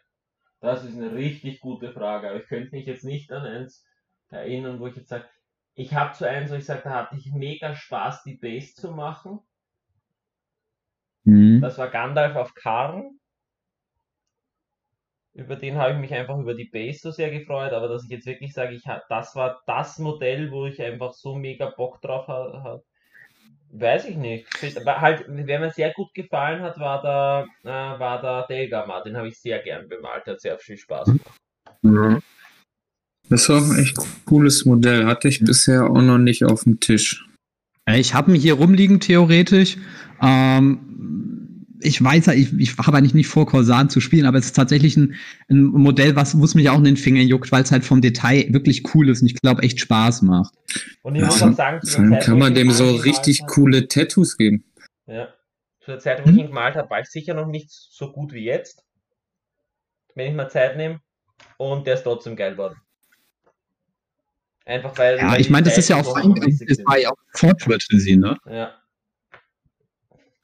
Das ist eine richtig gute Frage. Aber ich könnte mich jetzt nicht an eins erinnern, wo ich jetzt sage, ich habe zu eins, wo ich sage, da hatte ich mega Spaß, die Base zu machen. Mhm. Das war Gandalf auf Karren. Über den habe ich mich einfach über die Base so sehr gefreut, aber dass ich jetzt wirklich sage, das war das Modell, wo ich einfach so mega Bock drauf hatte. Weiß ich nicht. Aber halt, wer mir sehr gut gefallen hat, war der Delgama. Den habe ich sehr gern bemalt. Hat sehr viel Spaß gemacht. Ja. Das war ein echt cooles Modell. Hatte ich bisher auch noch nicht auf dem Tisch. Ich habe ihn hier rumliegen, theoretisch. Ich weiß ja, ich habe eigentlich nicht vor, Korsan zu spielen, aber es ist tatsächlich ein Modell, was mich auch in den Fingern juckt, weil es halt vom Detail wirklich cool ist und ich glaube, echt Spaß macht. Und ich muss auch sagen, dann kann man dem so richtig coole Tattoos geben. Ja. Zu der Zeit, wo ich ihn gemalt habe, war ich sicher noch nicht so gut wie jetzt. Wenn ich mal Zeit nehme. Und der ist trotzdem geil geworden. Einfach weil... Ja, weil ich meine, das ist ja auch fein, das war ja auch Forge World zu sehen, ne? Ja.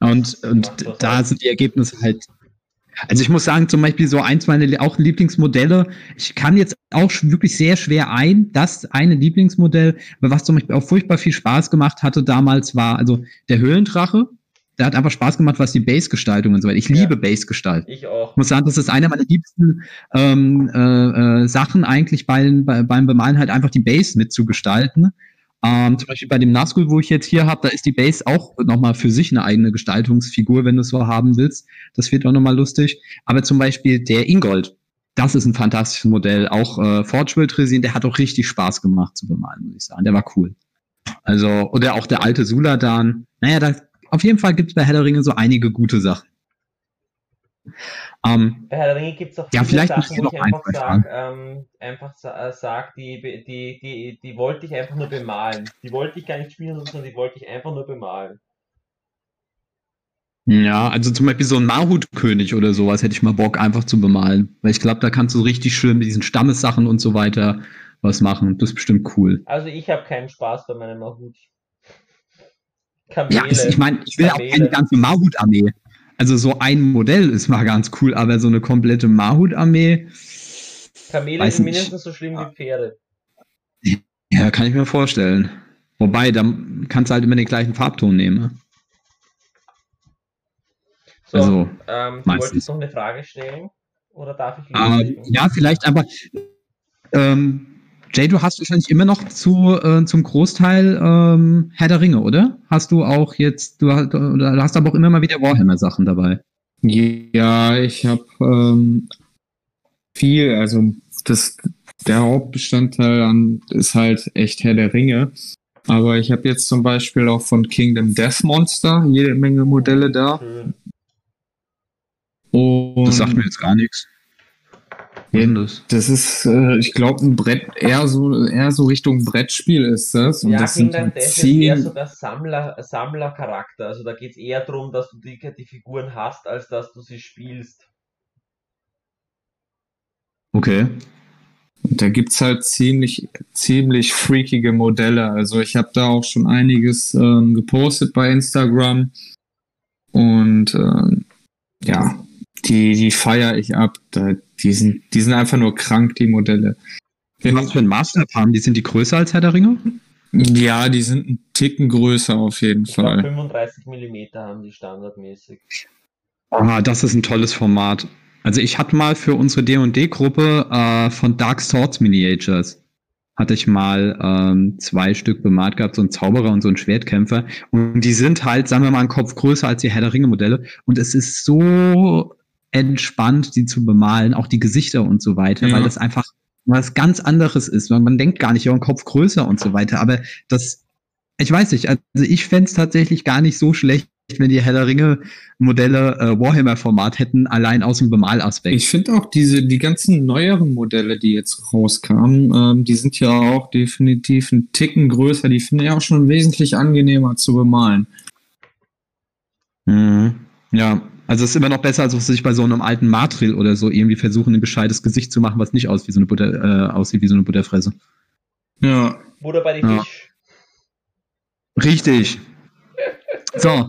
Und da sind die Ergebnisse halt. Also ich muss sagen, zum Beispiel so eins meiner auch Lieblingsmodelle, ich kann jetzt auch wirklich sehr schwer das eine Lieblingsmodell, aber was zum Beispiel auch furchtbar viel Spaß gemacht hatte damals war, also der Höhlendrache, der hat einfach Spaß gemacht, was die Base-Gestaltung und so weiter. Ich liebe Base-Gestaltung. Ich auch. Ich muss sagen, das ist einer meiner liebsten Sachen eigentlich beim Bemalen, halt einfach die Base mitzugestalten. Zum Beispiel bei dem Nazgûl, wo ich jetzt hier habe, da ist die Base auch nochmal für sich eine eigene Gestaltungsfigur, wenn du es so haben willst. Das wird auch nochmal lustig. Aber zum Beispiel der Ingold, das ist ein fantastisches Modell. Auch Forge World Resin, der hat auch richtig Spaß gemacht zu bemalen, muss ich sagen. Der war cool. Also, oder auch der alte Suladan. Naja, auf jeden Fall gibt es bei Herr der Ringe so einige gute Sachen. Bei Herr der Ringe gibt es auch viele Sachen, wo ich einfach sage, die wollte ich einfach nur bemalen. Die wollte ich gar nicht spielen, sondern die wollte ich einfach nur bemalen. Ja, also zum Beispiel so ein Marhut-König oder sowas hätte ich mal Bock, einfach zu bemalen. Weil ich glaube, da kannst du richtig schön mit diesen Stammessachen und so weiter was machen. Das ist bestimmt cool. Also ich habe keinen Spaß bei meinem Marhut. Kamele, ja, ich meine, ich will Kamele. Auch keine ganze Marhut-Armee. Also so ein Modell ist mal ganz cool, aber so eine komplette Marhut-Armee... Kamele sind mindestens so schlimm wie Pferde. Ja, kann ich mir vorstellen. Wobei, dann kannst du halt immer den gleichen Farbton nehmen. Ne? So, also, du wolltest noch eine Frage stellen? Oder darf ich ja, vielleicht, aber Jay, du hast wahrscheinlich immer noch zum Großteil Herr der Ringe, oder? Hast du auch jetzt, du hast aber auch immer mal wieder Warhammer-Sachen dabei. Ja, ich habe viel, also der Hauptbestandteil ist halt echt Herr der Ringe. Aber ich habe jetzt zum Beispiel auch von Kingdom Death Monster jede Menge Modelle da. Schön. Und das sagt mir jetzt gar nichts. Das ist, ich glaube, ein Brett, eher so Richtung Brettspiel ist das. Und ja, das sind halt das ist eher so der Sammlercharakter. Also da geht es eher darum, dass du die Figuren hast, als dass du sie spielst. Okay. Und da gibt es halt ziemlich freakige Modelle. Also ich habe da auch schon einiges gepostet bei Instagram. Und ja, die feiere ich ab. Die sind einfach nur krank, die Modelle. Was für ein Maßstab haben die? Sind die größer als Herr der Ringe? Ja, die sind einen Ticken größer auf jeden Fall. 35 mm haben die standardmäßig. Ah, das ist ein tolles Format. Also ich hatte mal für unsere D&D-Gruppe von Dark Swords Miniatures hatte ich mal 2 Stück bemalt gehabt, so ein Zauberer und so ein Schwertkämpfer. Und die sind halt, sagen wir mal, einen Kopf größer als die Herr der Ringe-Modelle. Und es ist so entspannt, die zu bemalen, auch die Gesichter und so weiter, ja. Weil das einfach was ganz anderes ist. Man denkt gar nicht, ja, ein Kopf größer und so weiter. Aber das, ich weiß nicht, also ich fände es tatsächlich gar nicht so schlecht, wenn die Herr der Ringe-Modelle Warhammer-Format hätten, allein aus dem Bemalaspekt. Ich finde auch die ganzen neueren Modelle, die jetzt rauskamen, die sind ja auch definitiv einen Ticken größer. Die finde ich auch schon wesentlich angenehmer zu bemalen. Mhm. Ja, also es ist immer noch besser, als ob sie sich bei so einem alten Matril oder so irgendwie versuchen, ein gescheites Gesicht zu machen, was nicht aussieht wie so eine Butterfresse. Ja. Butter bei den Fisch. Richtig. So.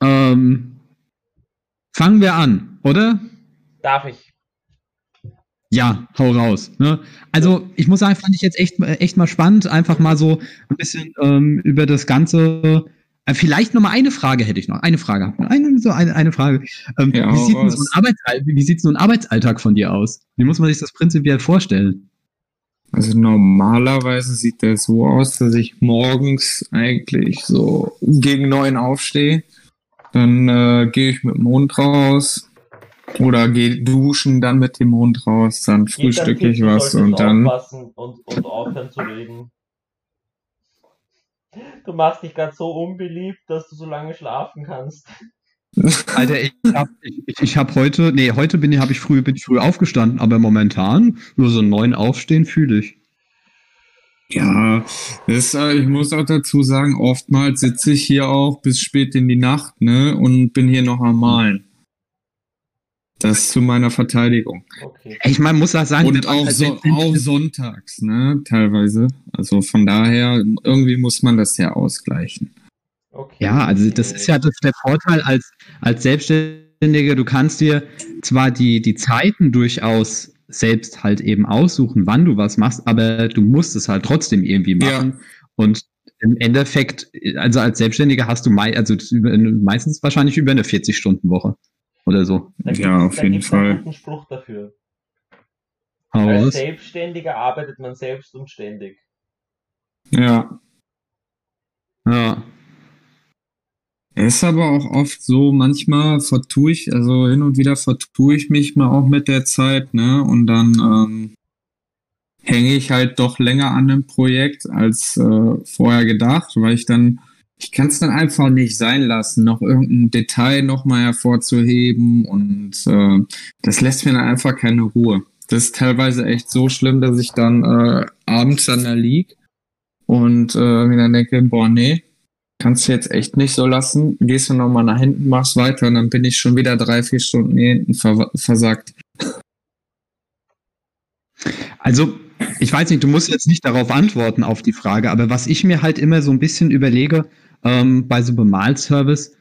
Fangen wir an, oder? Darf ich? Ja, hau raus. Ne? Also ich muss sagen, fand ich jetzt echt mal spannend, einfach mal so ein bisschen über das Ganze. Vielleicht noch mal eine Frage hätte ich noch. Eine Frage. Ja, wie sieht so ein Arbeitsalltag von dir aus? Wie muss man sich das prinzipiell vorstellen? Also normalerweise sieht der so aus, dass ich morgens eigentlich so gegen 9 aufstehe. Dann gehe ich mit dem Hund raus oder gehe duschen, dann mit dem Hund raus, dann frühstücke ich was und dann... Und aufhören zu reden. Du machst dich gerade so unbeliebt, dass du so lange schlafen kannst. Alter, heute bin ich früh aufgestanden, aber momentan nur so 9 aufstehen fühle ich. Ja, ich muss auch dazu sagen, oftmals sitze ich hier auch bis spät in die Nacht, ne, und bin hier noch am Malen. Das zu meiner Verteidigung. Okay. Ich meine, muss das sagen, und auch sonntags, ne, teilweise. Also von daher, irgendwie muss man das ja ausgleichen. Okay. Ja, also das ist ja der Vorteil als Selbstständiger. Du kannst dir zwar die Zeiten durchaus selbst halt eben aussuchen, wann du was machst, aber du musst es halt trotzdem irgendwie machen. Ja. Und im Endeffekt, also als Selbstständiger hast du meistens wahrscheinlich über eine 40-Stunden-Woche. Oder so. Ja, auf jeden Fall. Einen guten Spruch dafür. Als Selbstständiger arbeitet man selbst und ständig. Ja. Ja. Es ist aber auch oft so, manchmal hin und wieder vertue ich mich mal auch mit der Zeit, ne? Und dann hänge ich halt doch länger an einem Projekt als vorher gedacht, weil ich kann es dann einfach nicht sein lassen, noch irgendein Detail nochmal hervorzuheben und das lässt mir dann einfach keine Ruhe. Das ist teilweise echt so schlimm, dass ich dann abends dann da lieg und mir dann denke, boah, nee, kannst du jetzt echt nicht so lassen, gehst du nochmal nach hinten, machst weiter und dann bin ich schon wieder 3-4 Stunden hier hinten versagt. Also, ich weiß nicht, du musst jetzt nicht darauf antworten auf die Frage, aber was ich mir halt immer so ein bisschen überlege, bei so Bemalservice,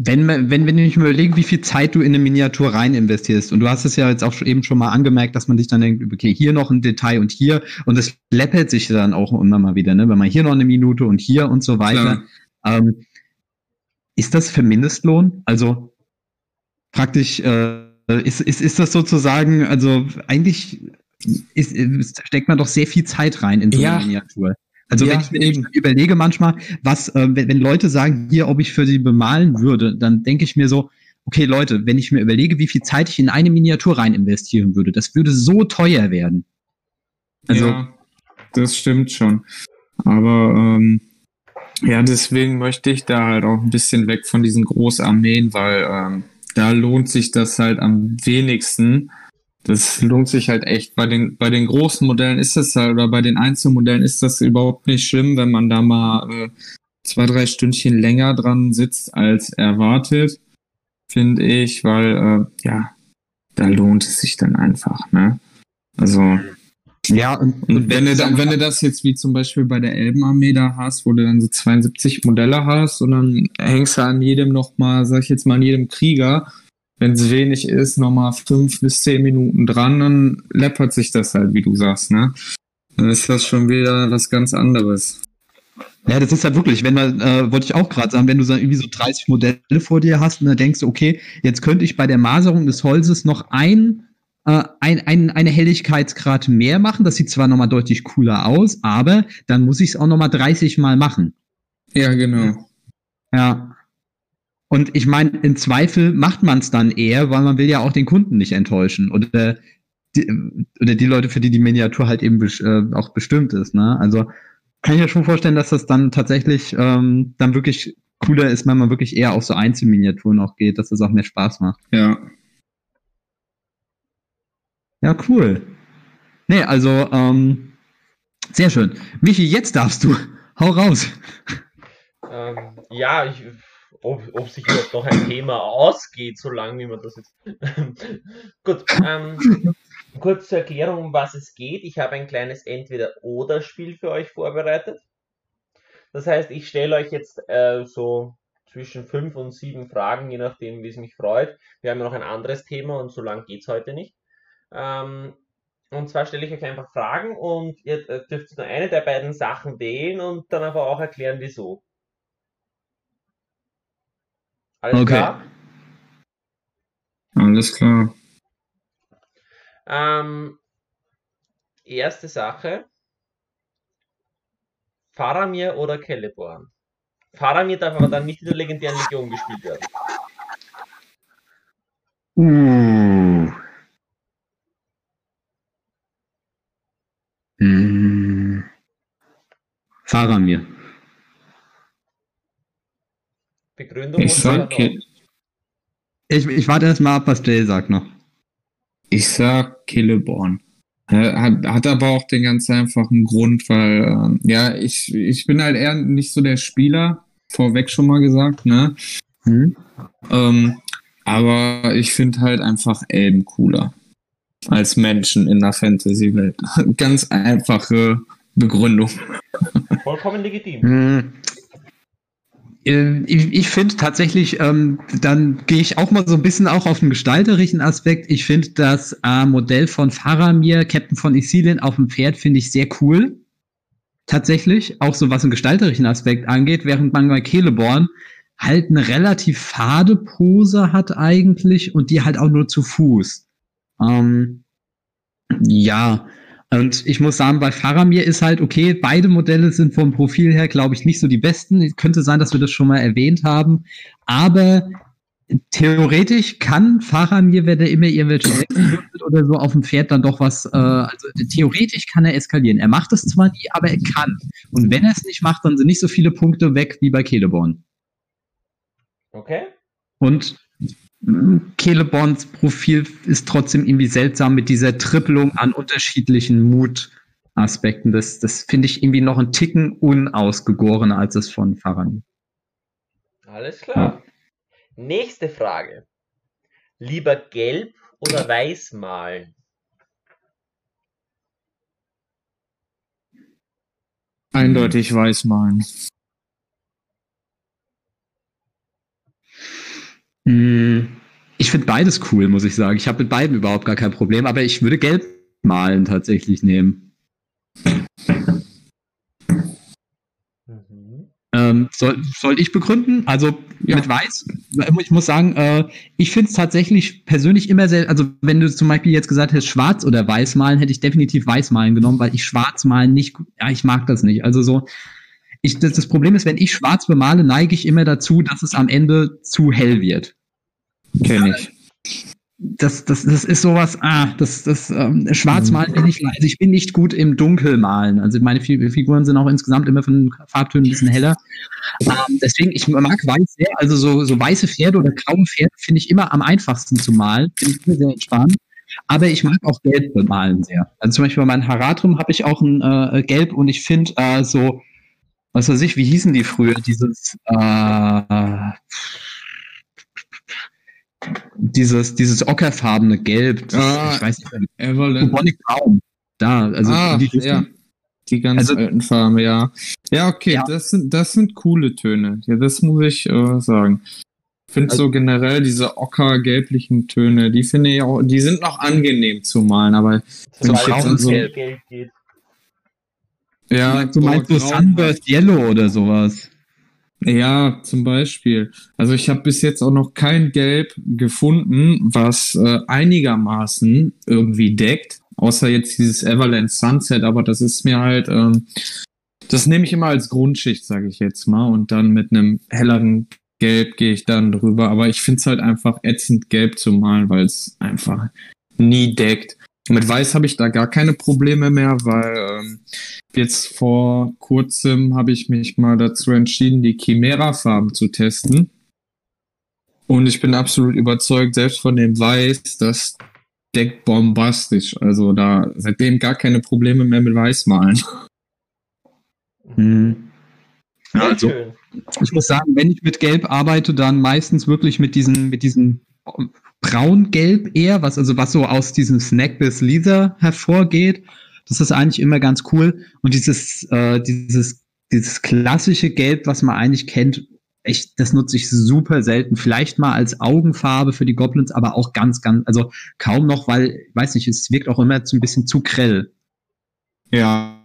Wenn wir nicht mal überlegen, wie viel Zeit du in eine Miniatur rein investierst, und du hast es ja jetzt auch eben schon mal angemerkt, dass man sich dann denkt, okay, hier noch ein Detail und hier, und das läppelt sich dann auch immer mal wieder, ne? Wenn man hier noch eine Minute und hier und so weiter. Ist das für Mindestlohn? Also praktisch ist das sozusagen, also eigentlich steckt man doch sehr viel Zeit rein in so eine Miniatur. Also ja, wenn ich mir eben überlege manchmal, was, wenn Leute sagen, hier, ob ich für sie bemalen würde, dann denke ich mir so, okay Leute, wenn ich mir überlege, wie viel Zeit ich in eine Miniatur rein investieren würde, das würde so teuer werden. Also, ja, das stimmt schon. Aber ja, deswegen möchte ich da halt auch ein bisschen weg von diesen Großarmeen, weil da lohnt sich das halt am wenigsten. Das lohnt sich halt echt. Bei den großen Modellen ist das halt, oder bei den Einzelmodellen ist das überhaupt nicht schlimm, wenn man da mal 2-3 Stündchen länger dran sitzt als erwartet, finde ich, weil, ja, da lohnt es sich dann einfach, ne? Also, ja, und wenn du das jetzt wie zum Beispiel bei der Elbenarmee da hast, wo du dann so 72 Modelle hast und dann hängst du an jedem nochmal, sag ich jetzt mal, an jedem Krieger, wenn es wenig ist, nochmal 5 bis 10 Minuten dran, dann läppert sich das halt, wie du sagst, ne? Dann ist das schon wieder was ganz anderes. Ja, das ist halt wirklich, wenn man, wollte ich auch gerade sagen, wenn du so irgendwie so 30 Modelle vor dir hast und dann denkst du, okay, jetzt könnte ich bei der Maserung des Holzes noch eine Helligkeitsgrad mehr machen, das sieht zwar nochmal deutlich cooler aus, aber dann muss ich es auch nochmal 30 Mal machen. Ja, genau. Ja. Und ich meine, im Zweifel macht man es dann eher, weil man will ja auch den Kunden nicht enttäuschen oder die Leute, für die die Miniatur halt eben auch bestimmt ist. Ne? Also kann ich mir schon vorstellen, dass das dann tatsächlich dann wirklich cooler ist, wenn man wirklich eher auf so Einzelminiaturen auch geht, dass das auch mehr Spaß macht. Ja. Ja, cool. Nee, also sehr schön. Michi, jetzt darfst du. Hau raus. Ja, ich... Ob sich überhaupt noch ein Thema ausgeht, so lange wie man das jetzt... Gut, kurz zur Erklärung, um was es geht. Ich habe ein kleines Entweder-Oder-Spiel für euch vorbereitet. Das heißt, ich stelle euch jetzt so zwischen 5 und 7 Fragen, je nachdem, wie es mich freut. Wir haben ja noch ein anderes Thema und so lange geht es heute nicht. Und zwar stelle ich euch einfach Fragen und ihr dürft nur eine der beiden Sachen wählen und dann aber auch erklären, wieso. Alles klar? Alles klar. Erste Sache. Faramir oder Celeborn? Faramir darf aber dann nicht in der legendären Legion gespielt werden. Faramir. Begründung. Ich warte erst mal ab, was Jay sagt noch. Ich sag Celeborn. Hat aber auch den ganz einfachen Grund, weil ja, ich bin halt eher nicht so der Spieler, vorweg schon mal gesagt, ne? Aber ich finde halt einfach Elben cooler als Menschen in der Fantasy-Welt. Ganz einfache Begründung. Vollkommen legitim. Ich finde tatsächlich, dann gehe ich auch mal so ein bisschen auch auf den gestalterischen Aspekt. Ich finde das Modell von Faramir, Captain von Ithilien, auf dem Pferd, finde ich sehr cool. Tatsächlich, auch so was den gestalterischen Aspekt angeht, während man bei Celeborn halt eine relativ fade Pose hat eigentlich und die halt auch nur zu Fuß. Ja, und ich muss sagen, bei Faramir ist halt, okay, beide Modelle sind vom Profil her, glaube ich, nicht so die besten. Es könnte sein, dass wir das schon mal erwähnt haben. Aber theoretisch kann Faramir, wenn er immer irgendwelche Wechsel würfelt oder so auf dem Pferd, dann doch was, also theoretisch kann er eskalieren. Er macht es zwar nie, aber er kann. Und wenn er es nicht macht, dann sind nicht so viele Punkte weg wie bei Celeborn. Okay. Und Celeborns Profil ist trotzdem irgendwie seltsam mit dieser Trippelung an unterschiedlichen Mutaspekten. Das finde ich irgendwie noch einen Ticken unausgegorener als es von Faramir. Alles klar. Ja. Nächste Frage. Lieber gelb oder weiß malen? Eindeutig weiß malen. Ich finde beides cool, muss ich sagen. Ich habe mit beiden überhaupt gar kein Problem, aber ich würde gelb malen tatsächlich nehmen. Soll ich begründen? Also ja. Mit Weiß, ich muss sagen, ich finde es tatsächlich persönlich immer sehr, also wenn du zum Beispiel jetzt gesagt hättest, schwarz oder weiß malen, hätte ich definitiv weiß malen genommen, weil ich schwarz malen nicht, ja, ich mag das nicht. Also so, das Problem ist, wenn ich schwarz bemale, neige ich immer dazu, dass es am Ende zu hell wird. Kenn ich. Das ist sowas, Schwarzmalen bin ich, also ich bin nicht gut im Dunkelmalen. Also meine Figuren sind auch insgesamt immer von Farbtönen ein bisschen heller. Deswegen, ich mag Weiß sehr, also so weiße Pferde oder graue Pferde finde ich immer am einfachsten zu malen. Finde ich immer sehr entspannt. Aber ich mag auch Gelb bemalen sehr. Also zum Beispiel bei meinem Haradrim habe ich auch ein Gelb und ich finde so, was weiß ich, wie hießen die früher, dieses ockerfarbene Gelb, ich weiß nicht, Bubonic Baum. Da, also die ganz alten Farben, ja. Ja, okay, ja. Das sind coole Töne. Ja, das muss ich sagen. Ich finde so generell diese ocker-gelblichen Töne, die finde ich auch, die sind noch angenehm zu malen, aber zum Beispiel so Gelb geht. Ja, du meinst so Sunburst Yellow oder sowas. Ja, zum Beispiel. Also ich habe bis jetzt auch noch kein Gelb gefunden, was einigermaßen irgendwie deckt, außer jetzt dieses Everland Sunset, aber das ist mir halt, das nehme ich immer als Grundschicht, sage ich jetzt mal, und dann mit einem helleren Gelb gehe ich dann drüber, aber ich finde es halt einfach ätzend, gelb zu malen, weil es einfach nie deckt. Mit Weiß habe ich da gar keine Probleme mehr, weil jetzt vor kurzem habe ich mich mal dazu entschieden, die Chimera-Farben zu testen. Und ich bin absolut überzeugt, selbst von dem Weiß, das deckt bombastisch. Also da seitdem gar keine Probleme mehr mit Weiß malen. Mhm. Ja, also, ich muss sagen, wenn ich mit Gelb arbeite, dann meistens wirklich mit diesen Braungelb eher, was so aus diesem Snack bis Lisa hervorgeht. Das ist eigentlich immer ganz cool. Und dieses klassische Gelb, was man eigentlich kennt, echt, das nutze ich super selten. Vielleicht mal als Augenfarbe für die Goblins, aber auch ganz, ganz, also kaum noch, weil, weiß nicht, es wirkt auch immer so ein bisschen zu grell. Ja.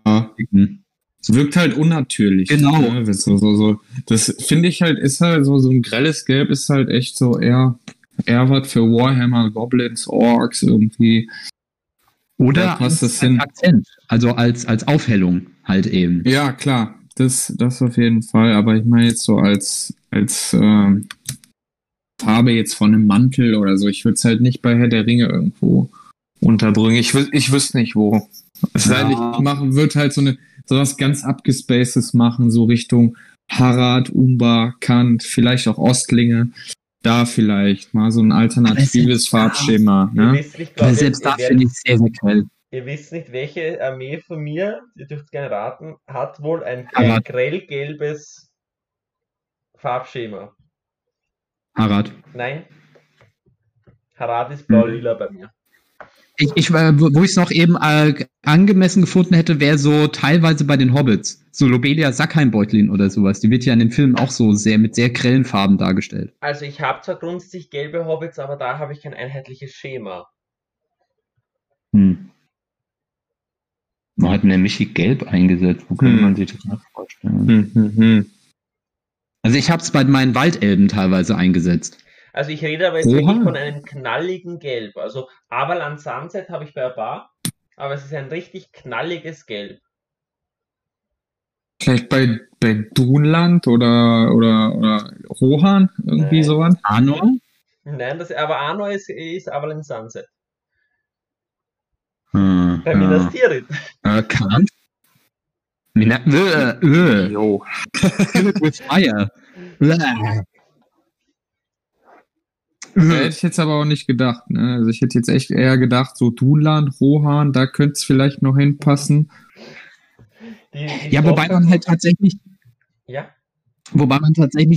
Es wirkt halt unnatürlich. Genau. Ne? So. Das finde ich halt, ist halt so ein grelles Gelb ist halt echt so eher was für Warhammer, Goblins, Orks irgendwie. Oder als Akzent, also als Aufhellung halt eben. Ja, klar, das auf jeden Fall. Aber ich meine jetzt so als Farbe jetzt von einem Mantel oder so. Ich würde es halt nicht bei Herr der Ringe irgendwo unterbringen. Ich wüsste nicht, wo. Es sei denn, ich würde halt so was ganz abgespacedes machen, so Richtung Harad, Umbar, Khand, vielleicht auch Ostlinge. Da vielleicht mal so ein alternatives Farbschema. Ne? Selbst da finde ich es sehr, sehr cool. Ihr wisst nicht, welche Armee von mir, ihr dürft gerne raten, hat wohl ein grellgelbes Farbschema. Harad. Nein. Harad ist blau-lila bei mir. Wo ich es noch eben angemessen gefunden hätte, wäre so teilweise bei den Hobbits. So Lobelia Sackheimbeutlin oder sowas. Die wird ja in den Filmen auch so sehr mit sehr grellen Farben dargestellt. Also ich habe zwar grundsätzlich gelbe Hobbits, aber da habe ich kein einheitliches Schema. Wo hat denn der Michi gelb eingesetzt? Wo kann man sich das noch vorstellen? Also ich habe es bei meinen Waldelben teilweise eingesetzt. Also ich rede aber jetzt wirklich von einem knalligen Gelb. Also Avalan Sunset habe ich bei ein paar, aber es ist ein richtig knalliges Gelb. Vielleicht bei Dunland oder Rohan irgendwie sowas? Andor? Nein, aber Andor ist Avalan Sunset. Bei mir das Tierrit. Khand? Jo. With fire. Hätte ich jetzt aber auch nicht gedacht. Ne? Also ich hätte jetzt echt eher gedacht, so Dunland, Rohan, da könnte es vielleicht noch hinpassen. Ja, wobei man halt tatsächlich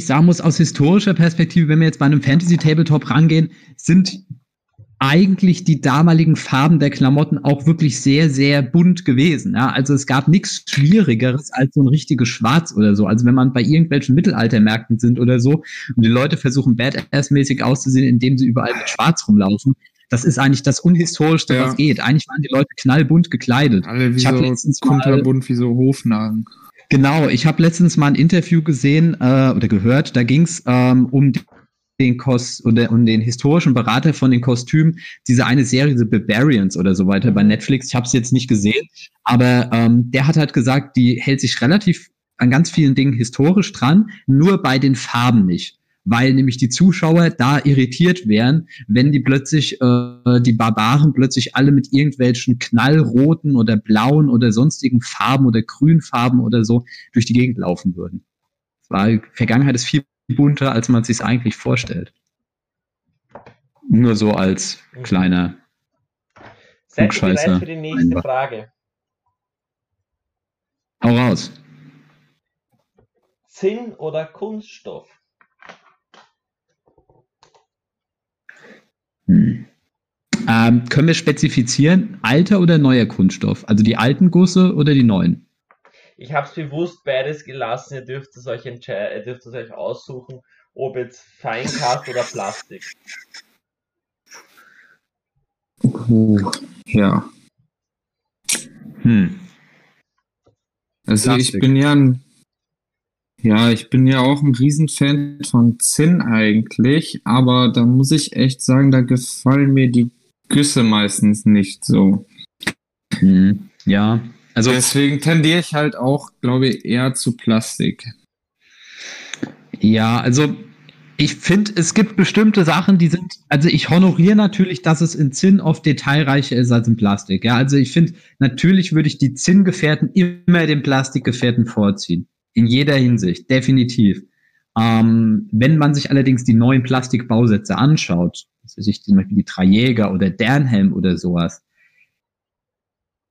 sagen muss, aus historischer Perspektive, wenn wir jetzt bei einem Fantasy-Tabletop rangehen, sind eigentlich die damaligen Farben der Klamotten auch wirklich sehr, sehr bunt gewesen. Ja? Also es gab nichts Schwierigeres als so ein richtiges Schwarz oder so. Also wenn man bei irgendwelchen Mittelaltermärkten sind oder so und die Leute versuchen badass-mäßig auszusehen, indem sie überall mit Schwarz rumlaufen, das ist eigentlich das Unhistorischste, ja, was geht. Eigentlich waren die Leute knallbunt gekleidet. Alle wie ich so kunterbunt wie so Hofnagen. Genau, ich habe letztens mal ein Interview gesehen oder gehört, da ging es um den historischen Berater von den Kostümen, diese eine Serie, The Barbarians oder so weiter bei Netflix. Ich habe es jetzt nicht gesehen, aber der hat halt gesagt, die hält sich relativ an ganz vielen Dingen historisch dran, nur bei den Farben nicht, weil nämlich die Zuschauer da irritiert wären, wenn die plötzlich, die Barbaren plötzlich alle mit irgendwelchen knallroten oder blauen oder sonstigen Farben oder Grünfarben oder so durch die Gegend laufen würden. Das war, die Vergangenheit ist viel bunter, als man es sich eigentlich vorstellt. Nur so als kleiner Klugscheißer. Seid ihr bereit für die nächste Frage? Hau raus. Zinn oder Kunststoff? Können wir spezifizieren, alter oder neuer Kunststoff? Also die alten Gusse oder die neuen? Ich habe es bewusst beides gelassen, ihr dürft es euch aussuchen, ob jetzt Feinkast oder Plastik. Oh, ja. Also Plastik. Ich bin ja auch ein Riesenfan von Zinn eigentlich, aber da muss ich echt sagen, da gefallen mir die Güsse meistens nicht so. Ja. Also deswegen tendiere ich halt auch, glaube ich, eher zu Plastik. Ja, also ich finde, es gibt bestimmte Sachen, die sind, also ich honoriere natürlich, dass es in Zinn oft detailreicher ist als in Plastik. Ja, also ich finde, natürlich würde ich die Zinngefährten immer den Plastikgefährten vorziehen. In jeder Hinsicht, definitiv. Wenn man sich allerdings die neuen Plastikbausätze anschaut, also sich zum Beispiel die drei Jäger oder Dernhelm oder sowas,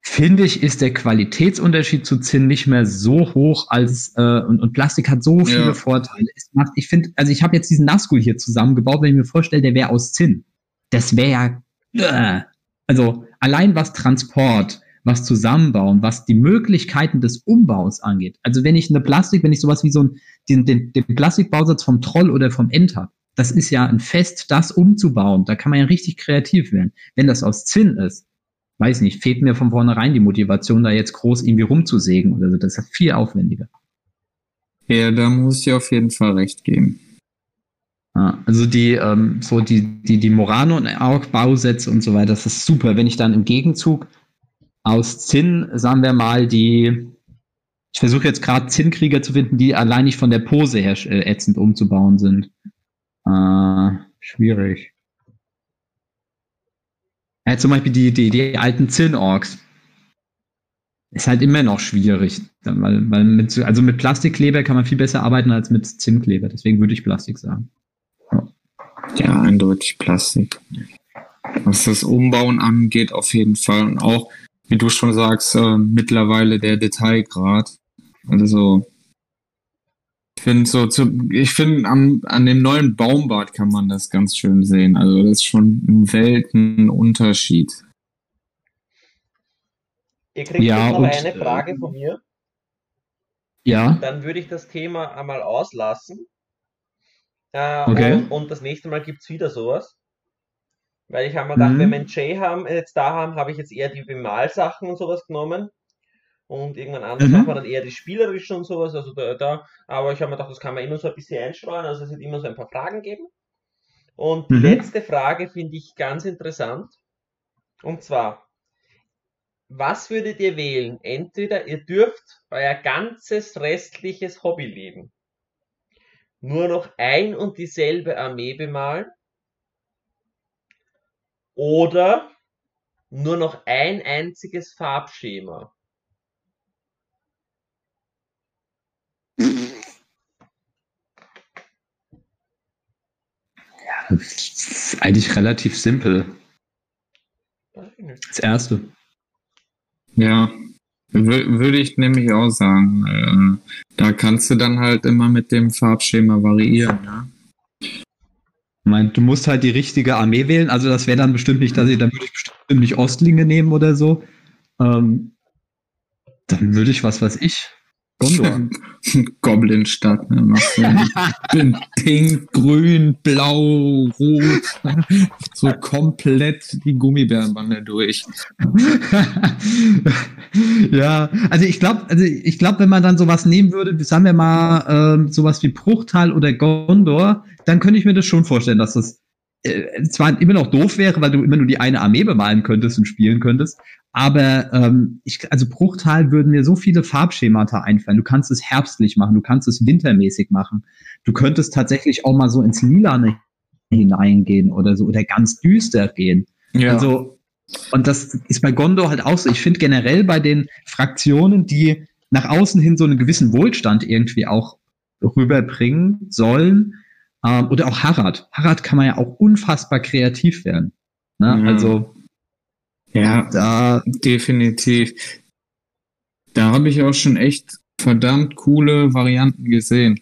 finde ich, ist der Qualitätsunterschied zu Zinn nicht mehr so hoch als und Plastik hat so viele Vorteile. Es macht, ich finde, also ich habe jetzt diesen Nazgûl hier zusammengebaut, wenn ich mir vorstelle, der wäre aus Zinn. Das wäre ja also allein was Transport, was Zusammenbauen, was die Möglichkeiten des Umbaus angeht. Also wenn ich sowas wie so den Plastikbausatz vom Troll oder vom Ent habe, das ist ja ein Fest, das umzubauen. Da kann man ja richtig kreativ werden. Wenn das aus Zinn ist, weiß nicht, fehlt mir von vornherein die Motivation, da jetzt groß irgendwie rumzusägen oder so. Das ist viel aufwendiger. Ja, da muss ich auf jeden Fall recht geben. Ah, also die Murano- und Aug-Bausätze und so weiter, das ist super. Wenn ich dann im Gegenzug aus Zinn, sagen wir mal, ich versuche jetzt gerade Zinnkrieger zu finden, die allein nicht von der Pose her ätzend umzubauen sind. Schwierig. Ja, zum Beispiel die alten Zinn-Orks. Ist halt immer noch schwierig. Weil mit Plastikkleber kann man viel besser arbeiten als mit Zinnkleber. Deswegen würde ich Plastik sagen. Ja, eindeutig Plastik. Was das Umbauen angeht, auf jeden Fall. Und auch, wie du schon sagst, mittlerweile der Detailgrad. Also, ich finde, an dem neuen Baumbad kann man das ganz schön sehen. Also das ist schon ein Weltenunterschied. Ihr kriegt jetzt noch eine Frage von mir. Ja. Dann würde ich das Thema einmal auslassen. Okay. Und das nächste Mal gibt es wieder sowas. Weil ich habe mir gedacht, wenn wir einen Jay habe ich jetzt eher die Bemalsachen und sowas genommen. Und irgendwann anders macht man dann eher die spielerischen und sowas, also aber ich habe mir gedacht, das kann man immer so ein bisschen einstreuen, also es wird immer so ein paar Fragen geben. Und die letzte Frage finde ich ganz interessant, und zwar, was würdet ihr wählen? Entweder ihr dürft euer ganzes restliches Hobbyleben nur noch ein und dieselbe Armee bemalen, oder nur noch ein einziges Farbschema. Das ist eigentlich relativ simpel. Das erste. Ja, würde ich nämlich auch sagen. Da kannst du dann halt immer mit dem Farbschema variieren. Ne? Meint, du musst halt die richtige Armee wählen. Also das wäre dann bestimmt nicht, dann würde ich bestimmt nicht Ostlinge nehmen oder so. Dann würde ich, was weiß ich, Gondor. Goblin-Stadt, ne? Machst du pink, grün, blau, rot. So komplett die Gummibärenbande durch. Ja, also ich glaube, wenn man dann sowas nehmen würde, sagen wir mal, sowas wie Bruchtal oder Gondor, dann könnte ich mir das schon vorstellen, dass das zwar immer noch doof wäre, weil du immer nur die eine Armee bemalen könntest und spielen könntest, aber also Bruchtal würden mir so viele Farbschemata einfallen. Du kannst es herbstlich machen, du kannst es wintermäßig machen. Du könntest tatsächlich auch mal so ins Lilane hineingehen oder so, oder ganz düster gehen. Ja. Also, und das ist bei Gondor halt auch so. Ich finde generell bei den Fraktionen, die nach außen hin so einen gewissen Wohlstand irgendwie auch rüberbringen sollen, oder auch Harad. Harad kann man ja auch unfassbar kreativ werden. Ne? Ja. Also ja, da definitiv. Da habe ich auch schon echt verdammt coole Varianten gesehen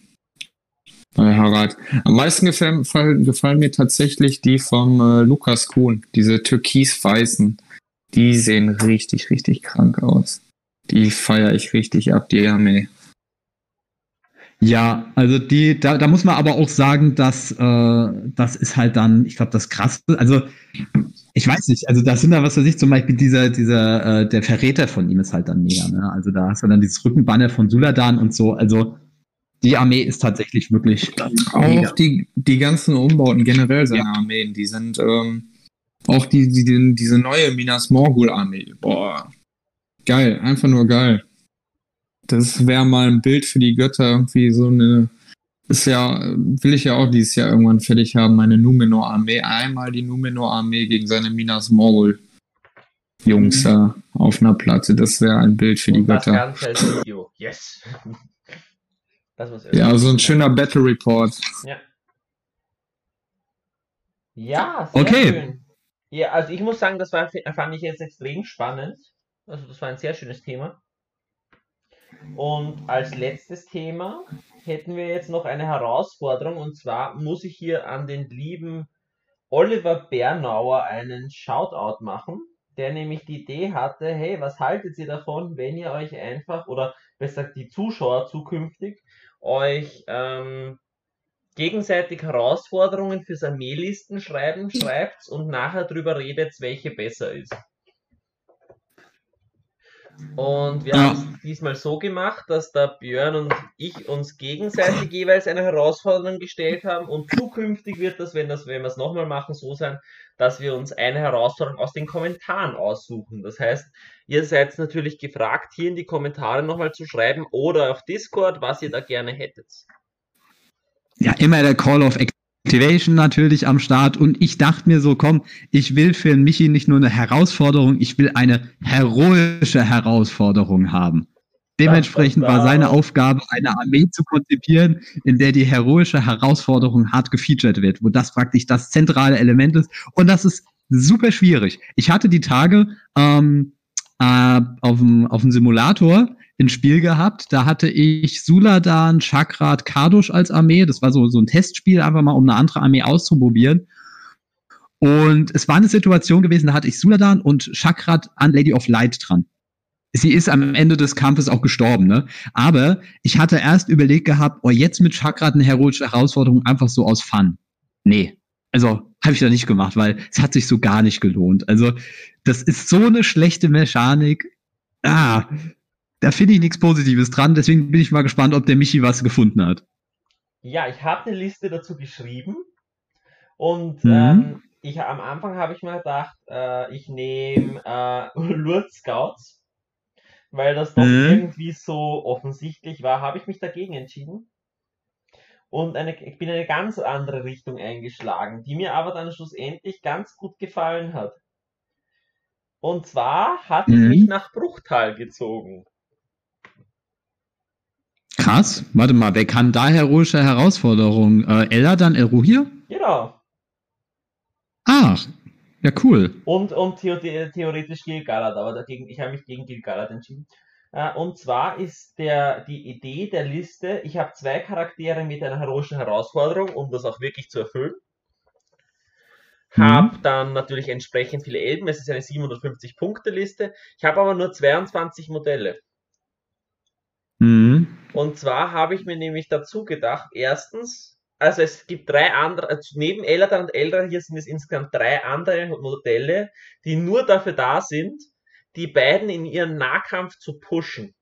bei Harad. Am meisten gefallen mir tatsächlich die vom Lukas Kuhn. Diese türkis-weißen. Die sehen richtig, richtig krank aus. Die feiere ich richtig ab, die Armee. Ja, also da muss man aber auch sagen, dass das ist halt dann, ich glaube, das Krasseste, also ich weiß nicht, also da sind da, was weiß ich, zum Beispiel dieser der Verräter von ihm ist halt dann mega, ne? Also da hast du dann dieses Rückenbanner von Suladan und so, also die Armee ist tatsächlich wirklich mega. Auch die ganzen Umbauten generell seiner Armeen, die sind auch diese neue Minas Morgul-Armee, boah, geil, einfach nur geil. Das wäre mal ein Bild für die Götter, irgendwie so eine, ist ja, will ich ja auch dieses Jahr irgendwann fertig haben, meine Numenor-Armee, einmal die Numenor-Armee gegen seine Minas Morgul-Jungs da auf einer Platte, das wäre ein Bild für die Götter. Das Ganze als Video, yes. Das muss ja, so ein schöner Battle Report. Ja, ja, sehr schön. Ja, also ich muss sagen, das fand ich jetzt extrem spannend, also das war ein sehr schönes Thema. Und als letztes Thema hätten wir jetzt noch eine Herausforderung, und zwar muss ich hier an den lieben Oliver Bernauer einen Shoutout machen, der nämlich die Idee hatte, hey, was haltet ihr davon, wenn ihr euch einfach, oder besser gesagt die Zuschauer zukünftig, euch gegenseitig Herausforderungen fürs Armeelisten schreibt und nachher drüber redet, welche besser ist. Und wir haben es diesmal so gemacht, dass der Björn und ich uns gegenseitig jeweils eine Herausforderung gestellt haben, und zukünftig wird das, wenn wir es nochmal machen, so sein, dass wir uns eine Herausforderung aus den Kommentaren aussuchen. Das heißt, ihr seid natürlich gefragt, hier in die Kommentare nochmal zu schreiben oder auf Discord, was ihr da gerne hättet. Ja, immer der Call of Activation natürlich am Start, und ich dachte mir so, komm, ich will für Michi nicht nur eine Herausforderung, ich will eine heroische Herausforderung haben. Dementsprechend war seine Aufgabe, eine Armee zu konzipieren, in der die heroische Herausforderung hart gefeatured wird, wo das praktisch das zentrale Element ist, und das ist super schwierig. Ich hatte die Tage auf dem Simulator ein Spiel gehabt, da hatte ich Suladan, Chakrad, Kardusch als Armee, das war so ein Testspiel, einfach mal um eine andere Armee auszuprobieren, und es war eine Situation gewesen, da hatte ich Suladan und Chakrad an Lady of Light dran. Sie ist am Ende des Kampfes auch gestorben, ne? Aber ich hatte erst überlegt gehabt, oh, jetzt mit Chakrad eine heroische Herausforderung einfach so aus Fun. Nee, also habe ich da nicht gemacht, weil es hat sich so gar nicht gelohnt. Also das ist so eine schlechte Mechanik, da finde ich nichts Positives dran, deswegen bin ich mal gespannt, ob der Michi was gefunden hat. Ja, ich habe eine Liste dazu geschrieben, und am Anfang habe ich mal gedacht, ich nehme Lord Scouts, weil das doch irgendwie so offensichtlich war, habe ich mich dagegen entschieden. Und ich bin eine ganz andere Richtung eingeschlagen, die mir aber dann schlussendlich ganz gut gefallen hat. Und zwar hat es mich nach Bruchtal gezogen. Krass. Warte mal, wer kann da heroische Herausforderungen? Ella dann Elrohir? Genau. Ach, ja, cool. Und theoretisch Gilgalad, aber ich habe mich gegen Gilgalad entschieden. Und zwar ist die Idee der Liste, ich habe 2 Charaktere mit einer heroischen Herausforderung, um das auch wirklich zu erfüllen. habe dann natürlich entsprechend viele Elben. Es ist eine 750-Punkte-Liste. Ich habe aber nur 22 Modelle. Und zwar habe ich mir nämlich dazu gedacht, erstens, also es gibt drei andere, also neben Eladan und Elrohir sind es insgesamt drei andere Modelle, die nur dafür da sind, die beiden in ihren Nahkampf zu pushen.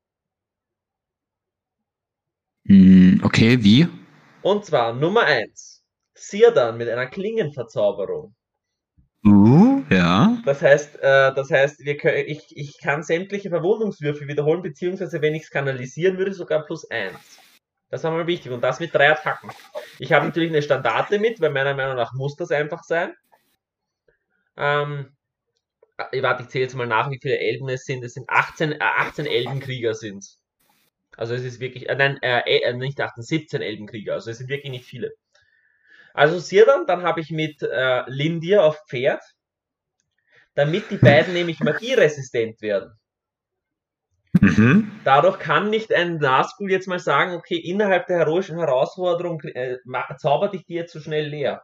Okay, wie? Und zwar Nummer 1, Sirdan mit einer Klingenverzauberung. Ja. Das heißt ich kann sämtliche Verwundungswürfe wiederholen, beziehungsweise wenn ich es kanalisieren würde, sogar +1. Das war mal wichtig und das mit 3 Attacken. Ich habe natürlich eine Standarte mit, weil meiner Meinung nach muss das einfach sein. Warte, ich zähle jetzt mal nach, wie viele Elben es sind. Es sind 18 Elbenkrieger sind. Also es ist wirklich, nicht 18, 17 Elbenkrieger, also es sind wirklich nicht viele. Also Sirdan, dann habe ich mit Lindir auf Pferd, damit die beiden nämlich magieresistent werden. Dadurch kann nicht ein Nazgûl jetzt mal sagen, okay, innerhalb der heroischen Herausforderung zaubert ich die jetzt so schnell leer.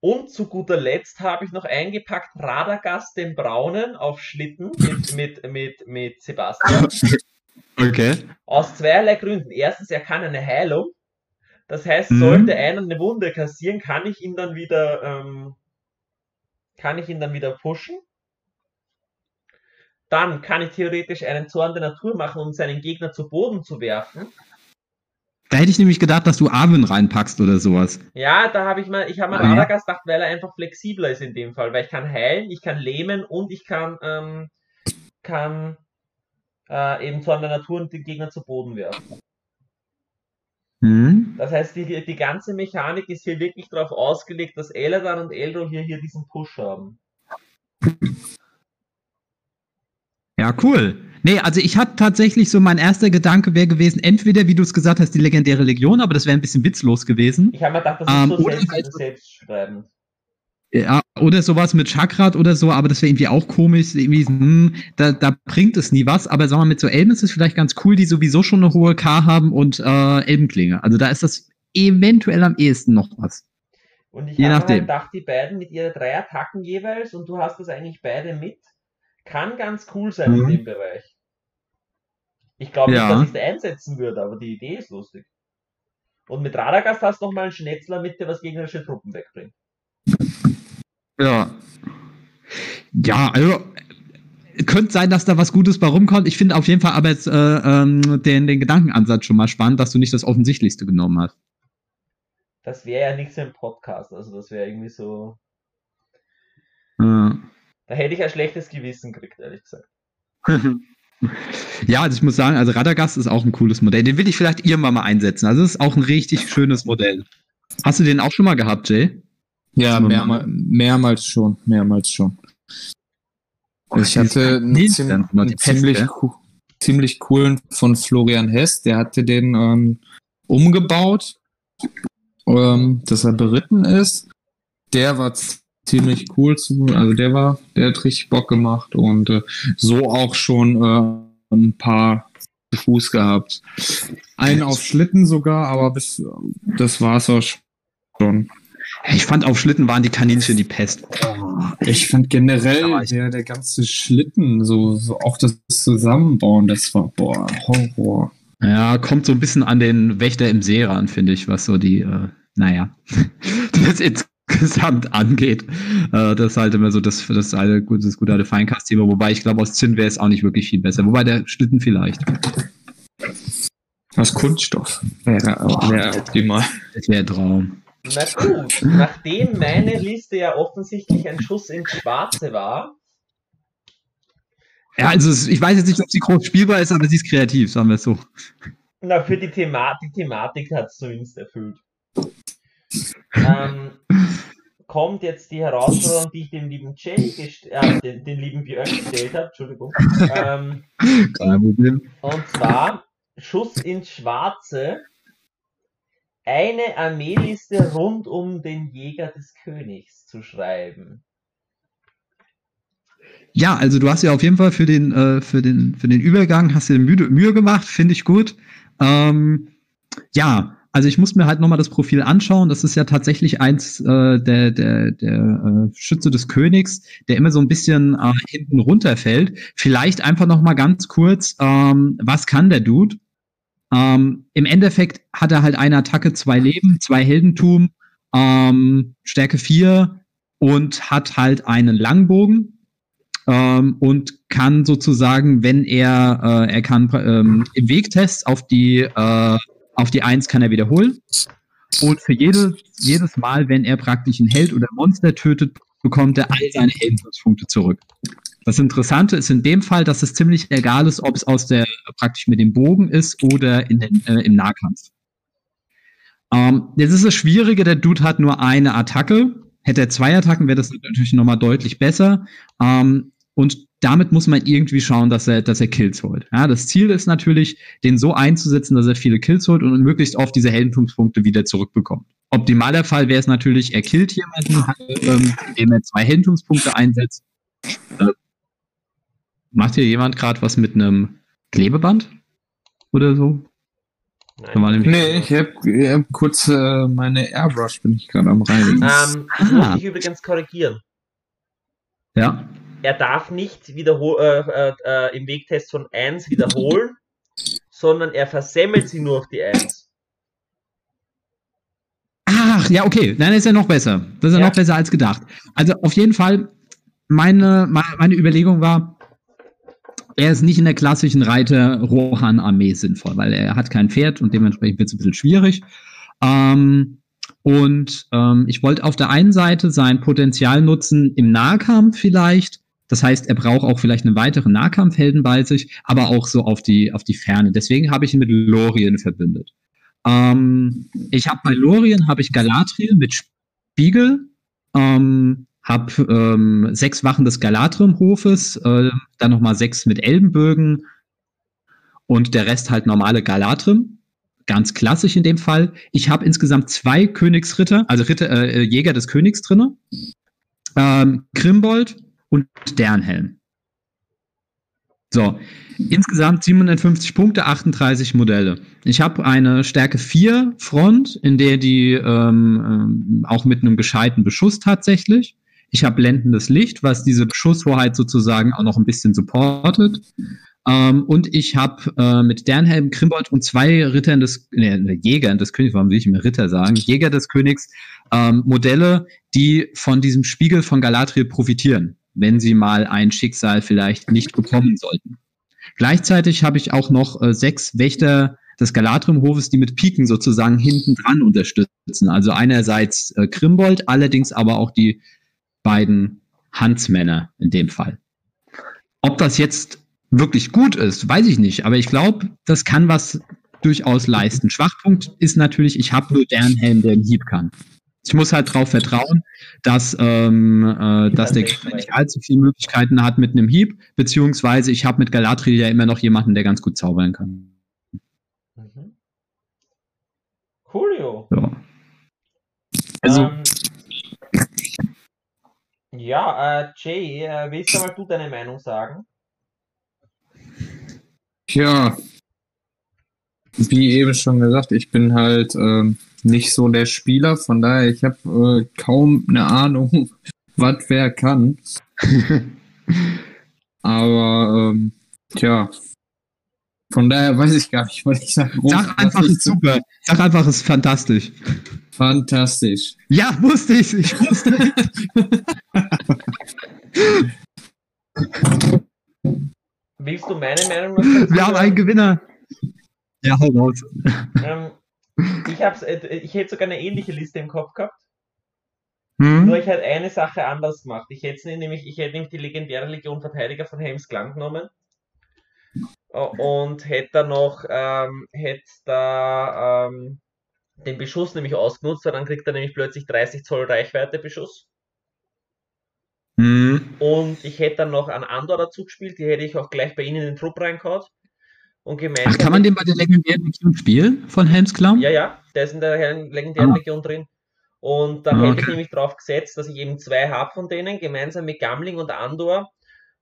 Und zu guter Letzt habe ich noch eingepackt Radagast den Braunen auf Schlitten mit Sebastian. Okay. Aus zweierlei Gründen. Erstens, er kann eine Heilung. Das heißt, sollte einer eine Wunde kassieren, kann ich ihn dann wieder pushen. Dann kann ich theoretisch einen Zorn der Natur machen, um seinen Gegner zu Boden zu werfen. Da hätte ich nämlich gedacht, dass du Arwen reinpackst oder sowas. Ja, da habe ich mal, ich habe an Radagast gedacht, weil er einfach flexibler ist in dem Fall, weil ich kann heilen, ich kann lähmen und ich kann, eben Zorn der Natur und den Gegner zu Boden werfen. Das heißt, die ganze Mechanik ist hier wirklich darauf ausgelegt, dass Eladan und Elrohir hier diesen Push haben. Ja, cool. Nee, also ich hatte tatsächlich so, mein erster Gedanke wäre gewesen, entweder, wie du es gesagt hast, die legendäre Legion, aber das wäre ein bisschen witzlos gewesen. Ich habe mir gedacht, das ist so selbstschreibend. Ja, oder sowas mit Chakrad oder so, aber das wäre irgendwie auch komisch. Irgendwie, da bringt es nie was, aber sagen wir mal, mit so Elben ist es vielleicht ganz cool, die sowieso schon eine hohe K haben und Elbenklinge. Also da ist das eventuell am ehesten noch was. Und ich habe halt gedacht, die beiden mit ihren 3 Attacken jeweils, und du hast das eigentlich beide mit, kann ganz cool sein in dem Bereich. Ich glaube nicht, dass ich es einsetzen würde, aber die Idee ist lustig. Und mit Radagast hast du nochmal einen Schnetzler mit, der was gegnerische Truppen wegbringt. Ja. Ja, also könnte sein, dass da was Gutes bei rumkommt. Ich finde auf jeden Fall aber jetzt den Gedankenansatz schon mal spannend, dass du nicht das Offensichtlichste genommen hast. Das wäre ja nichts im Podcast, also das wäre irgendwie so. Da hätte ich ein schlechtes Gewissen gekriegt, ehrlich gesagt. Ja, also ich muss sagen, also Radagast ist auch ein cooles Modell. Den will ich vielleicht irgendwann mal einsetzen. Also das ist auch ein richtig schönes Modell. Hast du den auch schon mal gehabt, Jay? Ja, mehrmals schon. Ich hatte einen ziemlich coolen von Florian Hess, der hatte den umgebaut, dass er beritten ist. Der war ziemlich cool, der hat richtig Bock gemacht und so auch schon ein paar zu Fuß gehabt. Einen auf Schlitten sogar, aber das war es auch schon. Ich fand, auf Schlitten waren die Kaninchen die Pest. Ich fand generell der ganze Schlitten, so auch das Zusammenbauen, das war Horror. Ja, kommt so ein bisschen an den Wächter im See ran, finde ich, was so die, das insgesamt angeht. Das ist halt immer so das gute alte Feinkast-Thema, wobei ich glaube, aus Zinn wäre es auch nicht wirklich viel besser. Wobei der Schlitten vielleicht. Aus Kunststoff wäre optimal. Das wäre ein Traum. Na gut, nachdem meine Liste ja offensichtlich ein Schuss ins Schwarze war. Ja, also ich weiß jetzt nicht, ob sie groß spielbar ist, aber sie ist kreativ, sagen wir es so. Na, für die Thematik hat es zumindest erfüllt. Kommt jetzt die Herausforderung, die ich dem lieben Jay den lieben Björn gestellt habe, Entschuldigung. Kein Problem. Und zwar Schuss ins Schwarze. Eine Armeeliste rund um den Jäger des Königs zu schreiben. Ja, also du hast ja auf jeden Fall für den Übergang hast du dir Mühe gemacht, finde ich gut. Ja, Also ich muss mir halt nochmal das Profil anschauen. Das ist ja tatsächlich eins der Schütze des Königs, der immer so ein bisschen hinten runterfällt. Vielleicht einfach nochmal ganz kurz, was kann der Dude? Im Endeffekt hat er halt eine Attacke, 2 Leben, 2 Heldentum, Stärke 4 und hat halt einen Langbogen. Und kann sozusagen, wenn er, er kann im Wegtest auf die 1 kann er wiederholen. Und für jedes Mal, wenn er praktisch einen Held oder Monster tötet, bekommt er all seine Heldenpunkte zurück. Das Interessante ist in dem Fall, dass es ziemlich egal ist, ob es aus der praktisch mit dem Bogen ist oder in den, im Nahkampf. Jetzt ist das Schwierige, der Dude hat nur eine Attacke. Hätte er 2 Attacken, wäre das natürlich nochmal deutlich besser. Und damit muss man irgendwie schauen, dass er Kills holt. Ja, das Ziel ist natürlich, den so einzusetzen, dass er viele Kills holt und möglichst oft diese Heldentumspunkte wieder zurückbekommt. Optimaler Fall wäre es natürlich, er killt jemanden, indem er 2 Heldentumspunkte einsetzt. Macht hier jemand gerade was mit einem Klebeband oder so? Nein. Nee, ich habe kurz meine Airbrush, bin ich gerade am reinigen. Das muss ich übrigens korrigieren. Ja. Er darf nicht im Wegtest von 1 wiederholen, sondern er versemmelt sie nur auf die 1. Ach, ja, okay. Nein, das ist ja noch besser. Das ist ja noch besser als gedacht. Also auf jeden Fall, meine Überlegung war, er ist nicht in der klassischen Reiter-Rohan-Armee sinnvoll, weil er hat kein Pferd und dementsprechend wird es ein bisschen schwierig. Ich wollte auf der einen Seite sein Potenzial nutzen im Nahkampf vielleicht. Das heißt, er braucht auch vielleicht einen weiteren Nahkampfhelden bei sich, aber auch so auf die Ferne. Deswegen habe ich ihn mit Lorien verbündet. Ich habe bei Lorien Galadriel mit Spiegel, habe 6 Wachen des Galadhrim-Hofes, dann nochmal 6 mit Elbenbögen und der Rest halt normale Galadhrim. Ganz klassisch in dem Fall. Ich habe insgesamt 2 Königsritter, also Jäger des Königs drin, Grimbold und Dernhelm. So, insgesamt 750 Punkte, 38 Modelle. Ich habe eine Stärke 4 Front, in der die auch mit einem gescheiten Beschuss tatsächlich. Ich habe blendendes Licht, was diese Beschusshoheit sozusagen auch noch ein bisschen supportet. Und ich habe mit Dernhelm, Grimbold und 2 Rittern des Jägern des Königs, warum will ich immer Ritter sagen? Jäger des Königs, Modelle, die von diesem Spiegel von Galadriel profitieren, wenn sie mal ein Schicksal vielleicht nicht bekommen sollten. Gleichzeitig habe ich auch noch 6 Wächter des Galadhrim-Hofes, die mit Piken sozusagen hinten dran unterstützen. Also einerseits Grimbold, allerdings aber auch die beiden Huntsmänner in dem Fall. Ob das jetzt wirklich gut ist, weiß ich nicht, aber ich glaube, das kann was durchaus leisten. Schwachpunkt ist natürlich, ich habe nur Dernhelm, der einen Hieb kann. Ich muss halt darauf vertrauen, dass der Gegner nicht allzu viele Möglichkeiten hat mit einem Hieb, beziehungsweise ich habe mit Galadriel ja immer noch jemanden, der ganz gut zaubern kann. Mhm. Coolio. So. Also Jay, willst du mal deine Meinung sagen? Ja, wie eben schon gesagt, ich bin halt nicht so der Spieler, von daher, ich habe kaum eine Ahnung, was wer kann. Aber, von daher weiß ich gar nicht, was ich sage. Sag einfach, ist super. Sag einfach, ist fantastisch. Fantastisch. Ja, wusste ich. Ich wusste es. Willst du meine Meinung noch dazu? Wir haben einen Gewinner. Ja, hau raus. Ich hätte sogar eine ähnliche Liste im Kopf gehabt. Nur ich hätte eine Sache anders gemacht. Ich hätte nämlich die legendäre Legion Verteidiger von Helms Klang genommen. Und hätte da noch den Beschuss nämlich ausgenutzt, weil dann kriegt er nämlich plötzlich 30 Zoll Reichweite Beschuss. Und ich hätte dann noch an Andor dazu gespielt, die hätte ich auch gleich bei Ihnen in den Trupp reingehauen. Ach, kann man den bei der legendären Legion spielen, von Helms Clown? Ja, ja, der ist in der legendären Legion drin. Und dann hätte ich nämlich drauf gesetzt, dass ich eben 2 habe von denen, gemeinsam mit Gamling und Andor,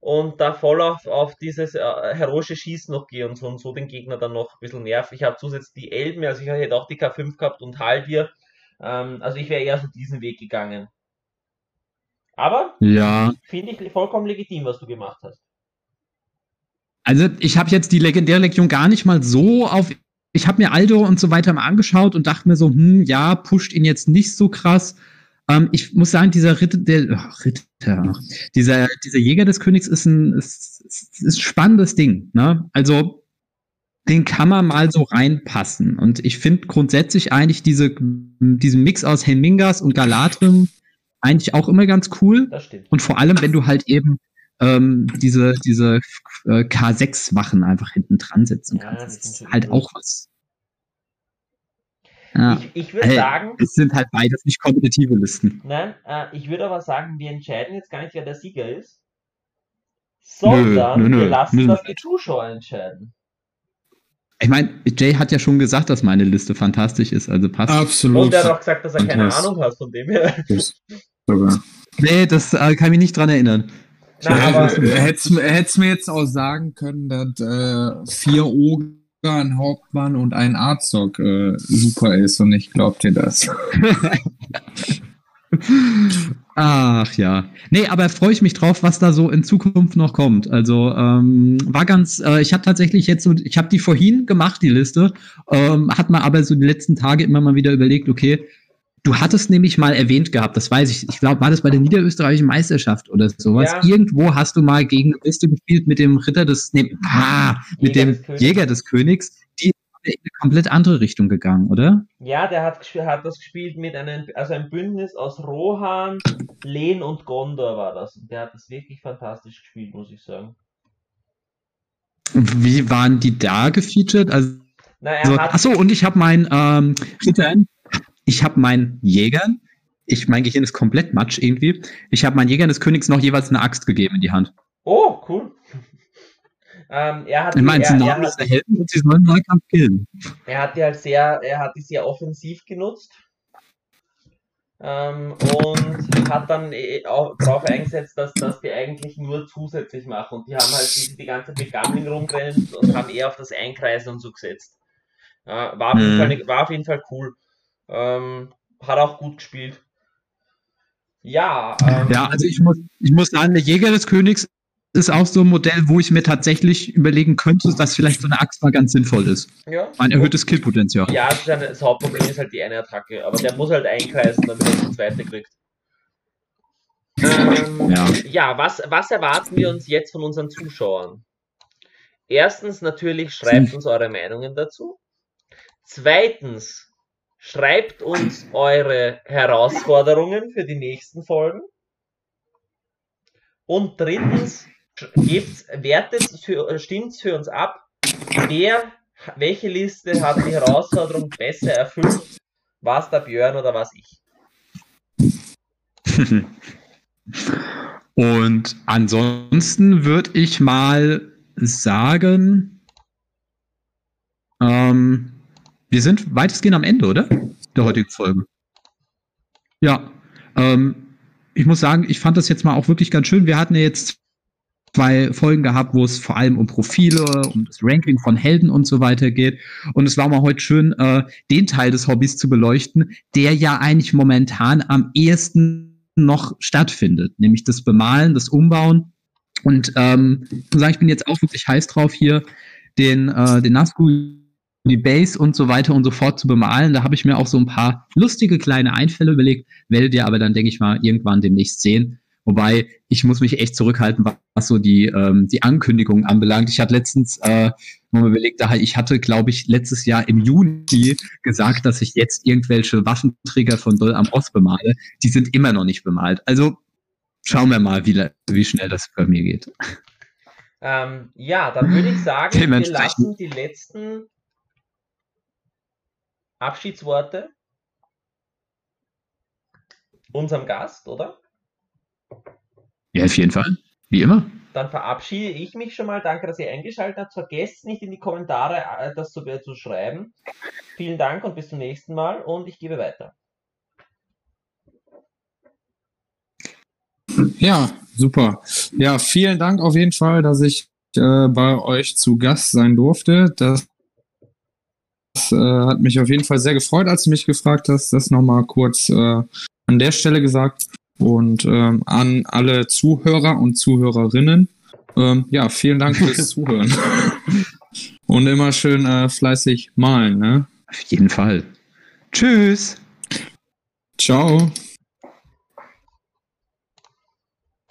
und da voll auf dieses heroische Schießen noch gehe und so den Gegner dann noch ein bisschen nervt. Ich habe zusätzlich die Elben, also ich hätte auch die K5 gehabt und Haldir. Also ich wäre eher so diesen Weg gegangen. Aber ja, finde ich vollkommen legitim, was du gemacht hast. Also ich habe jetzt die legendäre Legion gar nicht mal so auf... Ich habe mir Aldor und so weiter mal angeschaut und dachte mir so, ja, pusht ihn jetzt nicht so krass. Ich muss sagen, dieser dieser Jäger des Königs ist ein spannendes Ding, ne? Also den kann man mal so reinpassen. Und ich finde grundsätzlich eigentlich diesen Mix aus Helmingas und Galadhrim eigentlich auch immer ganz cool. Das stimmt. Und vor allem, wenn du halt eben diese K6-Wachen einfach hinten dran setzen kannst. Ja, das ist halt auch was. Ja. Ich würde sagen... Es sind halt beides nicht kompetitive Listen. Nein, ich würde aber sagen, wir entscheiden jetzt gar nicht, wer der Sieger ist, sondern wir lassen das die Zuschauer entscheiden. Ich meine, Jay hat ja schon gesagt, dass meine Liste fantastisch ist, also passt. Absolut. Und er hat auch gesagt, dass er keine Ahnung hat von dem her. Nee, das kann mich nicht dran erinnern. Er hätte mir jetzt auch sagen können, dass 4 Oger, ein Hauptmann und ein Arzog super ist, und ich glaub dir das. Ach ja. Nee, aber freue ich mich drauf, was da so in Zukunft noch kommt. Also war ganz, ich habe tatsächlich jetzt so, ich habe die vorhin gemacht, die Liste, hat man aber so die letzten Tage immer mal wieder überlegt, okay, du hattest nämlich mal erwähnt gehabt, das weiß ich, ich glaube, war das bei der niederösterreichischen Meisterschaft oder sowas? Ja. Irgendwo hast du mal gegen eine Liste gespielt mit dem Jäger des Königs, die in eine komplett andere Richtung gegangen, oder? Ja, der hat das gespielt mit einem Bündnis aus Rohan, Lehn und Gondor war das. Und der hat das wirklich fantastisch gespielt, muss ich sagen. Wie waren die da gefeatured? Also, achso, und ich habe meinen Jägern, mein Gehirn ist komplett matsch irgendwie, ich habe meinen Jägern des Königs noch jeweils eine Axt gegeben in die Hand. Oh, cool. Er hat die sehr offensiv genutzt und hat dann auch darauf eingesetzt, dass die eigentlich nur zusätzlich machen, und die haben halt die ganze Zeit mit Gammling rumgerannt und haben eher auf das Einkreisen und so gesetzt. War auf jeden Fall cool. Hat auch gut gespielt. Ja. Ja, also ich muss sagen, der Jäger des Königs ist auch so ein Modell, wo ich mir tatsächlich überlegen könnte, dass vielleicht so eine Axt mal ganz sinnvoll ist. Ja. Ein erhöhtes Killpotenzial. Ja, das Hauptproblem ist halt die eine Attacke, aber der muss halt einkreisen, damit er die zweite kriegt. Was erwarten wir uns jetzt von unseren Zuschauern? Erstens natürlich, schreibt uns eure Meinungen dazu. Zweitens, schreibt uns eure Herausforderungen für die nächsten Folgen. Und drittens, stimmt's für uns ab, welche Liste hat die Herausforderung besser erfüllt? War es der Björn oder war es ich? Und ansonsten würde ich mal sagen, wir sind weitestgehend am Ende, oder? Der heutigen Folge. Ja. Ich muss sagen, ich fand das jetzt mal auch wirklich ganz schön. Wir hatten ja jetzt 2 Folgen gehabt, wo es vor allem um Profile, um das Ranking von Helden und so weiter geht. Und es war mal heute schön, den Teil des Hobbys zu beleuchten, der ja eigentlich momentan am ehesten noch stattfindet. Nämlich das Bemalen, das Umbauen. Und ich muss sagen, ich bin jetzt auch wirklich heiß drauf, hier den Nazgûl, die Base und so weiter und so fort zu bemalen. Da habe ich mir auch so ein paar lustige kleine Einfälle überlegt, werdet ihr aber dann, denke ich mal, irgendwann demnächst sehen. Wobei, ich muss mich echt zurückhalten, was so die Ankündigungen anbelangt. Ich hatte letztens mal überlegt, ich hatte, glaube ich, letztes Jahr im Juni gesagt, dass ich jetzt irgendwelche Waffenträger von Dol Amroth bemale. Die sind immer noch nicht bemalt. Also schauen wir mal, wie schnell das bei mir geht. Ja, dann würde ich sagen, wir lassen die letzten Abschiedsworte unserem Gast, oder? Ja, auf jeden Fall. Wie immer. Dann verabschiede ich mich schon mal. Danke, dass ihr eingeschaltet habt. Vergesst nicht, in die Kommentare das zu schreiben. Vielen Dank und bis zum nächsten Mal. Und ich gebe weiter. Ja, Super. Ja, vielen Dank auf jeden Fall, dass ich bei euch zu Gast sein durfte. Das hat mich auf jeden Fall sehr gefreut, als du mich gefragt hast. Das nochmal kurz an der Stelle gesagt. Und an alle Zuhörer und Zuhörerinnen. Ja, vielen Dank fürs Zuhören. Und immer schön fleißig malen, ne? Auf jeden Fall. Tschüss. Ciao.